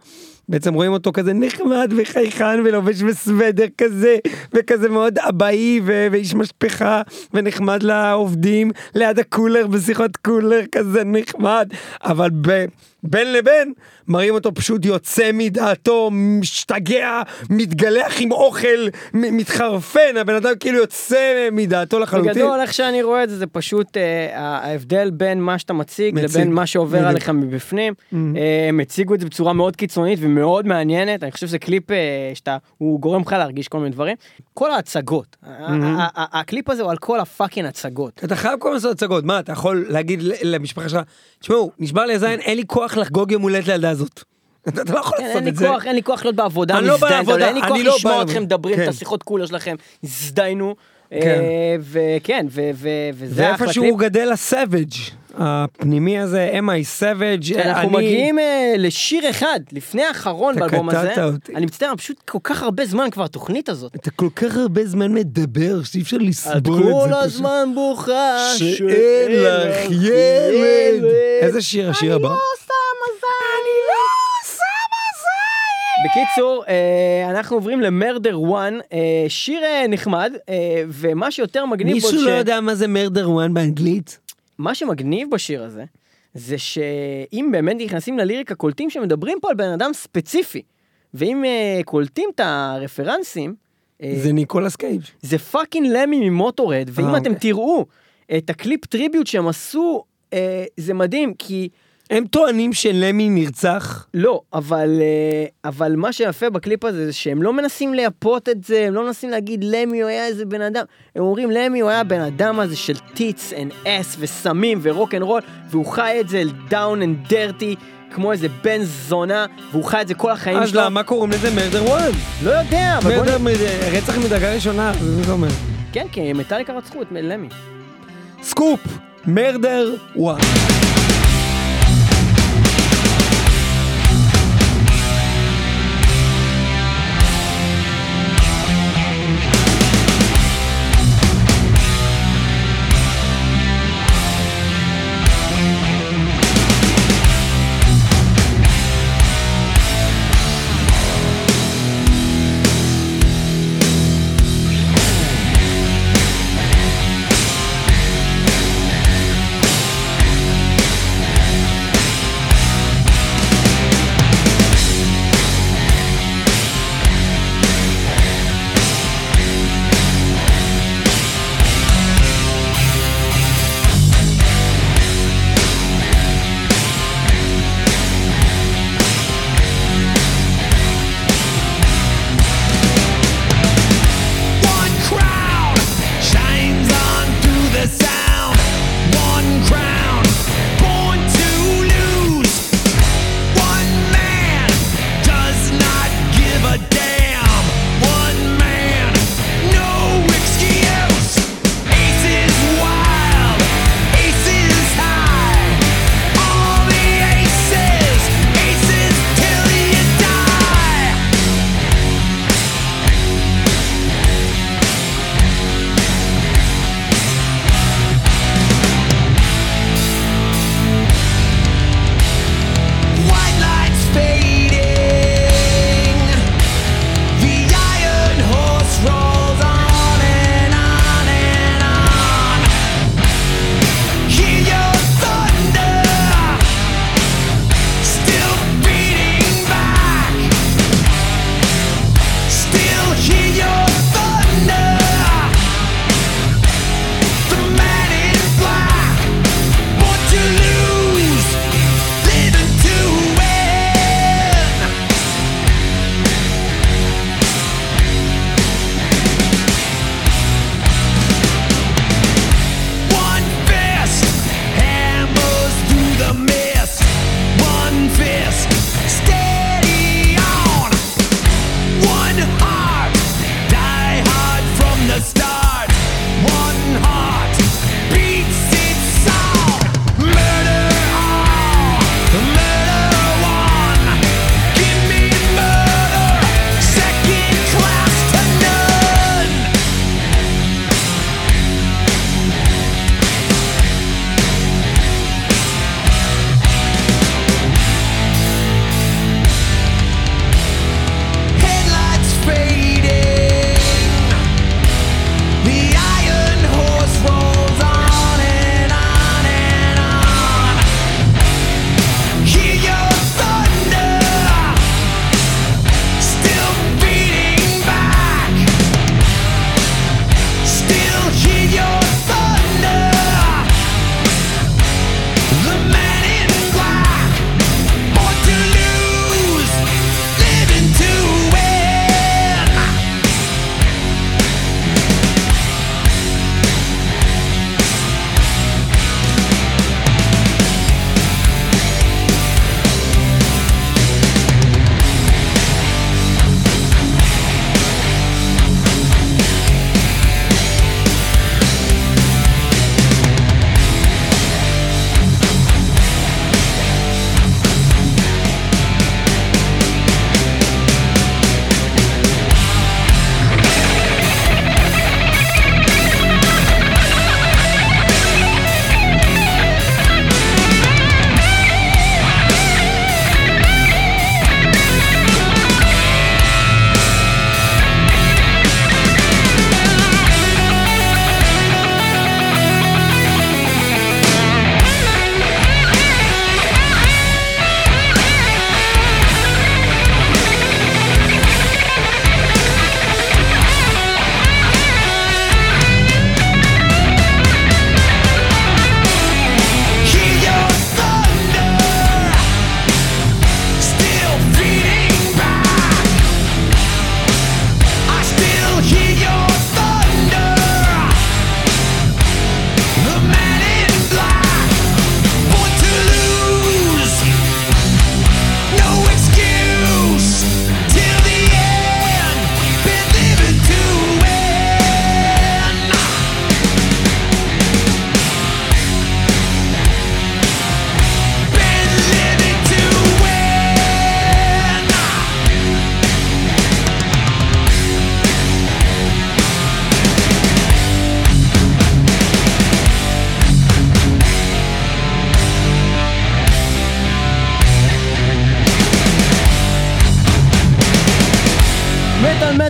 בעצם רואים אותו כזה נחמד וחייכן ולובש בסוודר כזה, וכזה מאוד אבאי ו- ואיש משפחה, ונחמד לעובדים, ליד הקולר, בשיחות קולר כזה נחמד, אבל ב- בין לבין, מראים אותו פשוט יוצא מדעתו, משתגע, מתגלח עם אוכל, מ- מתחרפן, הבן אדם כאילו יוצא מדעתו לחלוטין. בגדול, איך שאני רואה את זה, זה פשוט אה, ההבדל בין מה שאתה מציג, מציג. לבין מה שעובר מדיק. עליך מבפנים, mm-hmm. אה, מציגו את זה בצורה מאוד קיצונית, ומאוד מאוד מעניינת, אני חושב שזה קליפ שאתה, הוא גורם לך להרגיש כל מיני דברים, כל ההצגות, הקליפ הזה הוא על כל הפאקינג הצגות. אתה חייב כל מיני הצגות, מה אתה יכול להגיד למשפחה שלך, תשמעו, נשבר לי הזין, אין לי כוח לחגוג יום הולדת לילדה הזאת. אתה לא יכול לעשות את זה. אין לי כוח להיות בעבודה, אין לי כוח לשמוע אתכם מדברים, את השיחות קולר שלכם, הזדיינו, וכן, וזה איפה שהוא גדל הסאביג' הפנימי הזה, אמ איי Savage. אנחנו מגיעים לשיר אחד, לפני האחרון באלבום הזה. אני מצטער, פשוט כל כך הרבה זמן כבר התוכנית הזאת. אתה כל כך הרבה זמן מדבר, שאי אפשר לסבול את זה פשוט. את כל הזמן בוכה, שאין לך ילד. איזה שיר השיר הבא? אני לא עושה מזל. אני לא עושה מזל. בקיצור, אנחנו עוברים למרדר וואן, שיר נחמד, ומה שיותר מגניב בו ש... מישהו לא יודע מה זה מרדר וואן באנגלית? מה שמגניב בשיר הזה, זה שאם באמת נכנסים לליריקה, קולטים שמדברים פה על בן אדם ספציפי, ואם uh, קולטים את הרפרנסים, uh, זה ניקולס קייג'. זה פאקינג למי ממוטורד, ואם אתם תראו את הקליפ טריביוט שהם עשו, uh, זה מדהים, כי... הם טוענים שלמי נרצח? לא, אבל, uh, אבל מה שיפה בקליפ הזה, זה שהם לא מנסים לייפות את זה, הם לא מנסים להגיד למי הוא היה איזה בן אדם, הם אומרים למי הוא היה בן אדם הזה של טיץ אנד אס וסמים ורוק אנד רול, והוא חי את זה אל דאון אנד דרטי, כמו איזה בן זונה, והוא חי את זה כל החיים שלו. אז למה קוראים לזה מרדר וואן? לא יודע, אבל מרדר, בוא... מרדר, רצח מדרגה ראשונה, זה מה זה אומר. כן, כן, מטאליקה רצחו את למי. סקופ, מרדר וואן.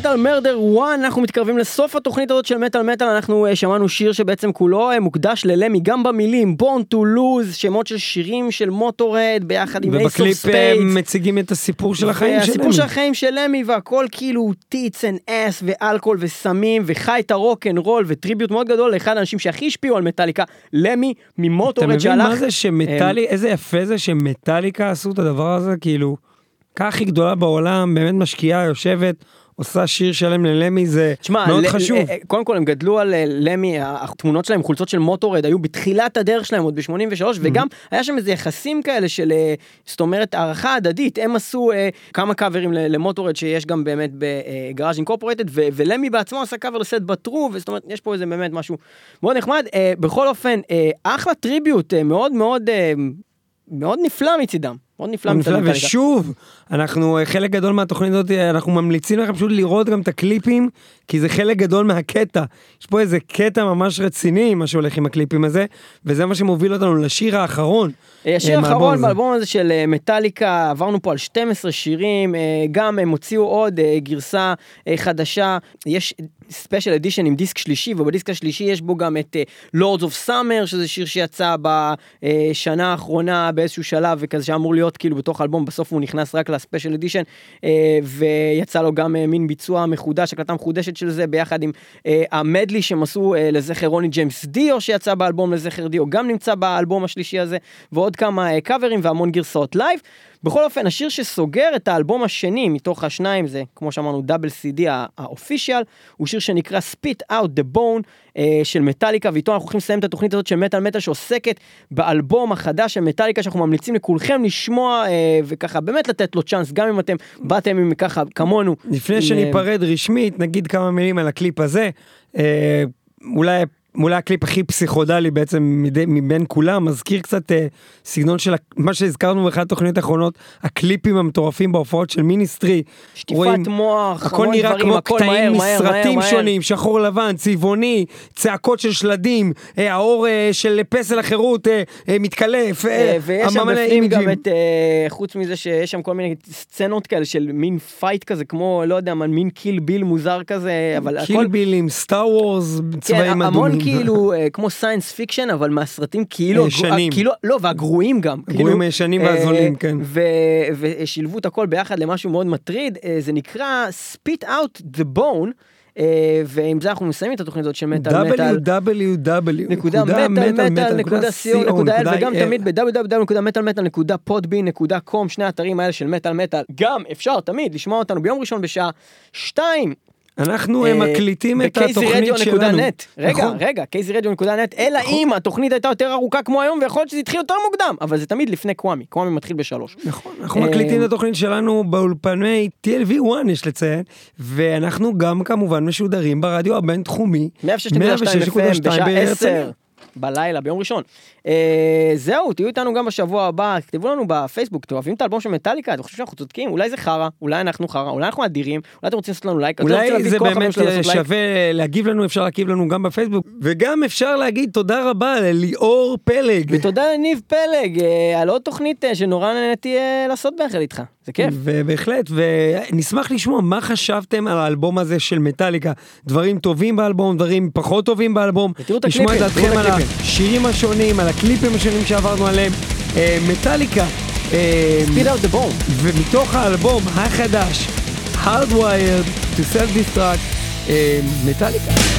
מטל מרדר וואן, אנחנו מתקרבים לסוף התוכנית הזאת של מטל מטל, אנחנו שמענו שיר שבעצם כולו מוקדש ללמי, גם במילים, בון טו לוז, שמות של שירים של מוטורד, ביחד עם אייס אוף ספיידס. ובקליפ מציגים את הסיפור של החיים של למי. הסיפור של החיים של למי, והכל כאילו טיץ אנד אס, ואלכוהול וסמים, וחי את הרוק'נ'רול, וטריביוט מאוד גדול לאחד האנשים שהכי השפיעו על מטליקה, למי ממוטורד שהלך. אתה מבין מה זה שמטלי, איזה יפה זה שמטליקה עשו את הדבר הזה, כאילו הכי גדולה בעולם, באמת משקיעה, יושבת, עושה שיר שלם ללמי, זה שמה, מאוד ל- חשוב. ל- קודם כל, הם גדלו על למי, התמונות שלהם, חולצות של מוטורד, היו בתחילת הדרך שלהם, עוד ב-שמונים ושלוש, mm-hmm. וגם היה שם איזה יחסים כאלה של, זאת אומרת, הערכה הדדית, הם עשו אה, כמה קאברים למוטורד, שיש גם באמת בגראז' אינקורפורטד, ו- ולמי בעצמו עשה קאבר לסט בטרו, וזאת אומרת, יש פה איזה באמת משהו מאוד נחמד. אה, בכל אופן, אה, אחלה טריביוט, אה, מאוד מאוד, אה, מאוד נפלא מצידם. עוד נפלא, ושוב, אנחנו, חלק גדול מהתוכנית הזאת, אנחנו ממליצים לכם פשוט לראות גם את הקליפים, כי זה חלק גדול מהקטע, יש פה איזה קטע ממש רציני, מה שהולך עם הקליפים הזה, וזה מה שמוביל אותנו לשיר האחרון. השיר האחרון באלבום הזה של מטליקה, עברנו פה על שנים עשר שירים, גם הם הוציאו עוד גרסה חדשה, יש ספיישל אדישן עם דיסק שלישי, ובדיסק השלישי יש בו גם את Lords of Summer, שזה שיר שיצא בשנה האחרונה באיזשהו שלב, וכזה שאמור להיות כאילו בתוך אלבום, בסוף הוא נכנס רק לספיישל אדישן, ויצא לו גם מין ביצוע מחודש, הקלטה מחודשת של זה, ביחד עם המדלי שהם עשו לזכר רוני ג'יימס דיו, שיצא באלבום לזכר דיו, גם נמצא באלבום השלישי הזה, ועוד כמה קאברים והמון גרסאות לייב. בכל אופן, השיר שסוגר את האלבום השני מתוך השניים, זה כמו שאמרנו דאבל סי די האופישיאל, הוא שיר שנקרא Spit Out The Bone אה, של מטליקה, ואיתו אנחנו הולכים לסיים את התוכנית הזאת של מטל מטל, שעוסקת באלבום החדש של מטליקה, שאנחנו ממליצים לכולכם לשמוע, אה, וככה באמת לתת לו צ'אנס, גם אם אתם באתם עם ככה כמונו. לפני עם, שניפרד אה... רשמית, נגיד כמה מילים על הקליפ הזה, אה, אולי... מולה הקליפ הכי פסיכודלי בעצם מבין כולם, מזכיר קצת אה, סגנון של מה שהזכרנו באחת התוכניות האחרונות, הקליפים המטורפים בהופעות של מיניסטרי. שטיפת רואים, מוח, הכל נראה דברים, כמו הכל קטעים מהר, מסרטים מהר, שונים, מהר. שחור לבן, צבעוני, צעקות של שלדים, אה, האור אה, של פסל החירות אה, אה, מתקלף. אה, אה, ויש שם בפנים גם את, אה, חוץ מזה שיש שם כל מיני סצנות כאלה של מין פייט כזה, כמו, לא יודע, מין קיל ביל מוזר כזה. אבל קיל הכל... ביל עם סטאר וורס, צבעים אדומים. כאילו, כמו סיינס פיקשן, אבל מהסרטים כאילו, לא, והגרועים גם. גרועים הישנים והזולים, כן. ושילבו את הכל ביחד למשהו מאוד מטריד, זה נקרא Spit Out The Bone, ועם זה אנחנו מסיימים את התוכנית הזאת של מטל מטל. דאבליו דאבליו דאבליו נקודה מטל מטל נקודה סי או נקודה אל וגם תמיד ב-דאבליו דאבליו דאבליו נקודה מטל מטל נקודה קום, שני האתרים האלה של מטל מטל. גם אפשר תמיד לשמוע אותנו ביום ראשון בשעה שתיים. אנחנו מקליטים את התוכנית שלנו. רגע, רגע, קייזי רדיו נקודה נט, אלא אם התוכנית הייתה יותר ארוכה כמו היום, ויכול להיות שזה התחיל יותר מוקדם, אבל זה תמיד לפני קוואמי, קוואמי מתחיל בשלוש. נכון, אנחנו מקליטים את התוכנית שלנו באולפני טי אל וי אחת, יש לציין, ואנחנו גם כמובן משודרים ברדיו הבינתחומי, מאה ושש נקודה שתיים בשעה עשר. בלילה, ביום ראשון. זהו, תהיו איתנו גם בשבוע הבא, תכתבו לנו בפייסבוק, תאוהבים את האלבום של מטליקה, אתם חושבים שאנחנו צודקים? אולי זה חרה, אולי אנחנו חרה, אולי אנחנו אדירים, אולי אתם רוצים לעשות לנו לייק, אולי זה באמת שווה להגיב לנו, אפשר להגיב לנו גם בפייסבוק, וגם אפשר להגיד תודה רבה לליאור פלג. ותודה לניב פלג, על עוד תוכנית שנורא נהניתי לעשות ביחד איתך. זה כיף. ובהחלט, ונשמח לשמוע מה חשבתם על האלבום הזה של מטליקה, דברים טובים באלבום, דברים פחות טובים באלבום, לשמוע את דעתכם על השירים השונים, על הקליפים השונים שעברנו עליהם, מטליקה, Spit Out The Bone, ומתוך האלבום החדש, Hardwired to Self-Destruct, מטליקה.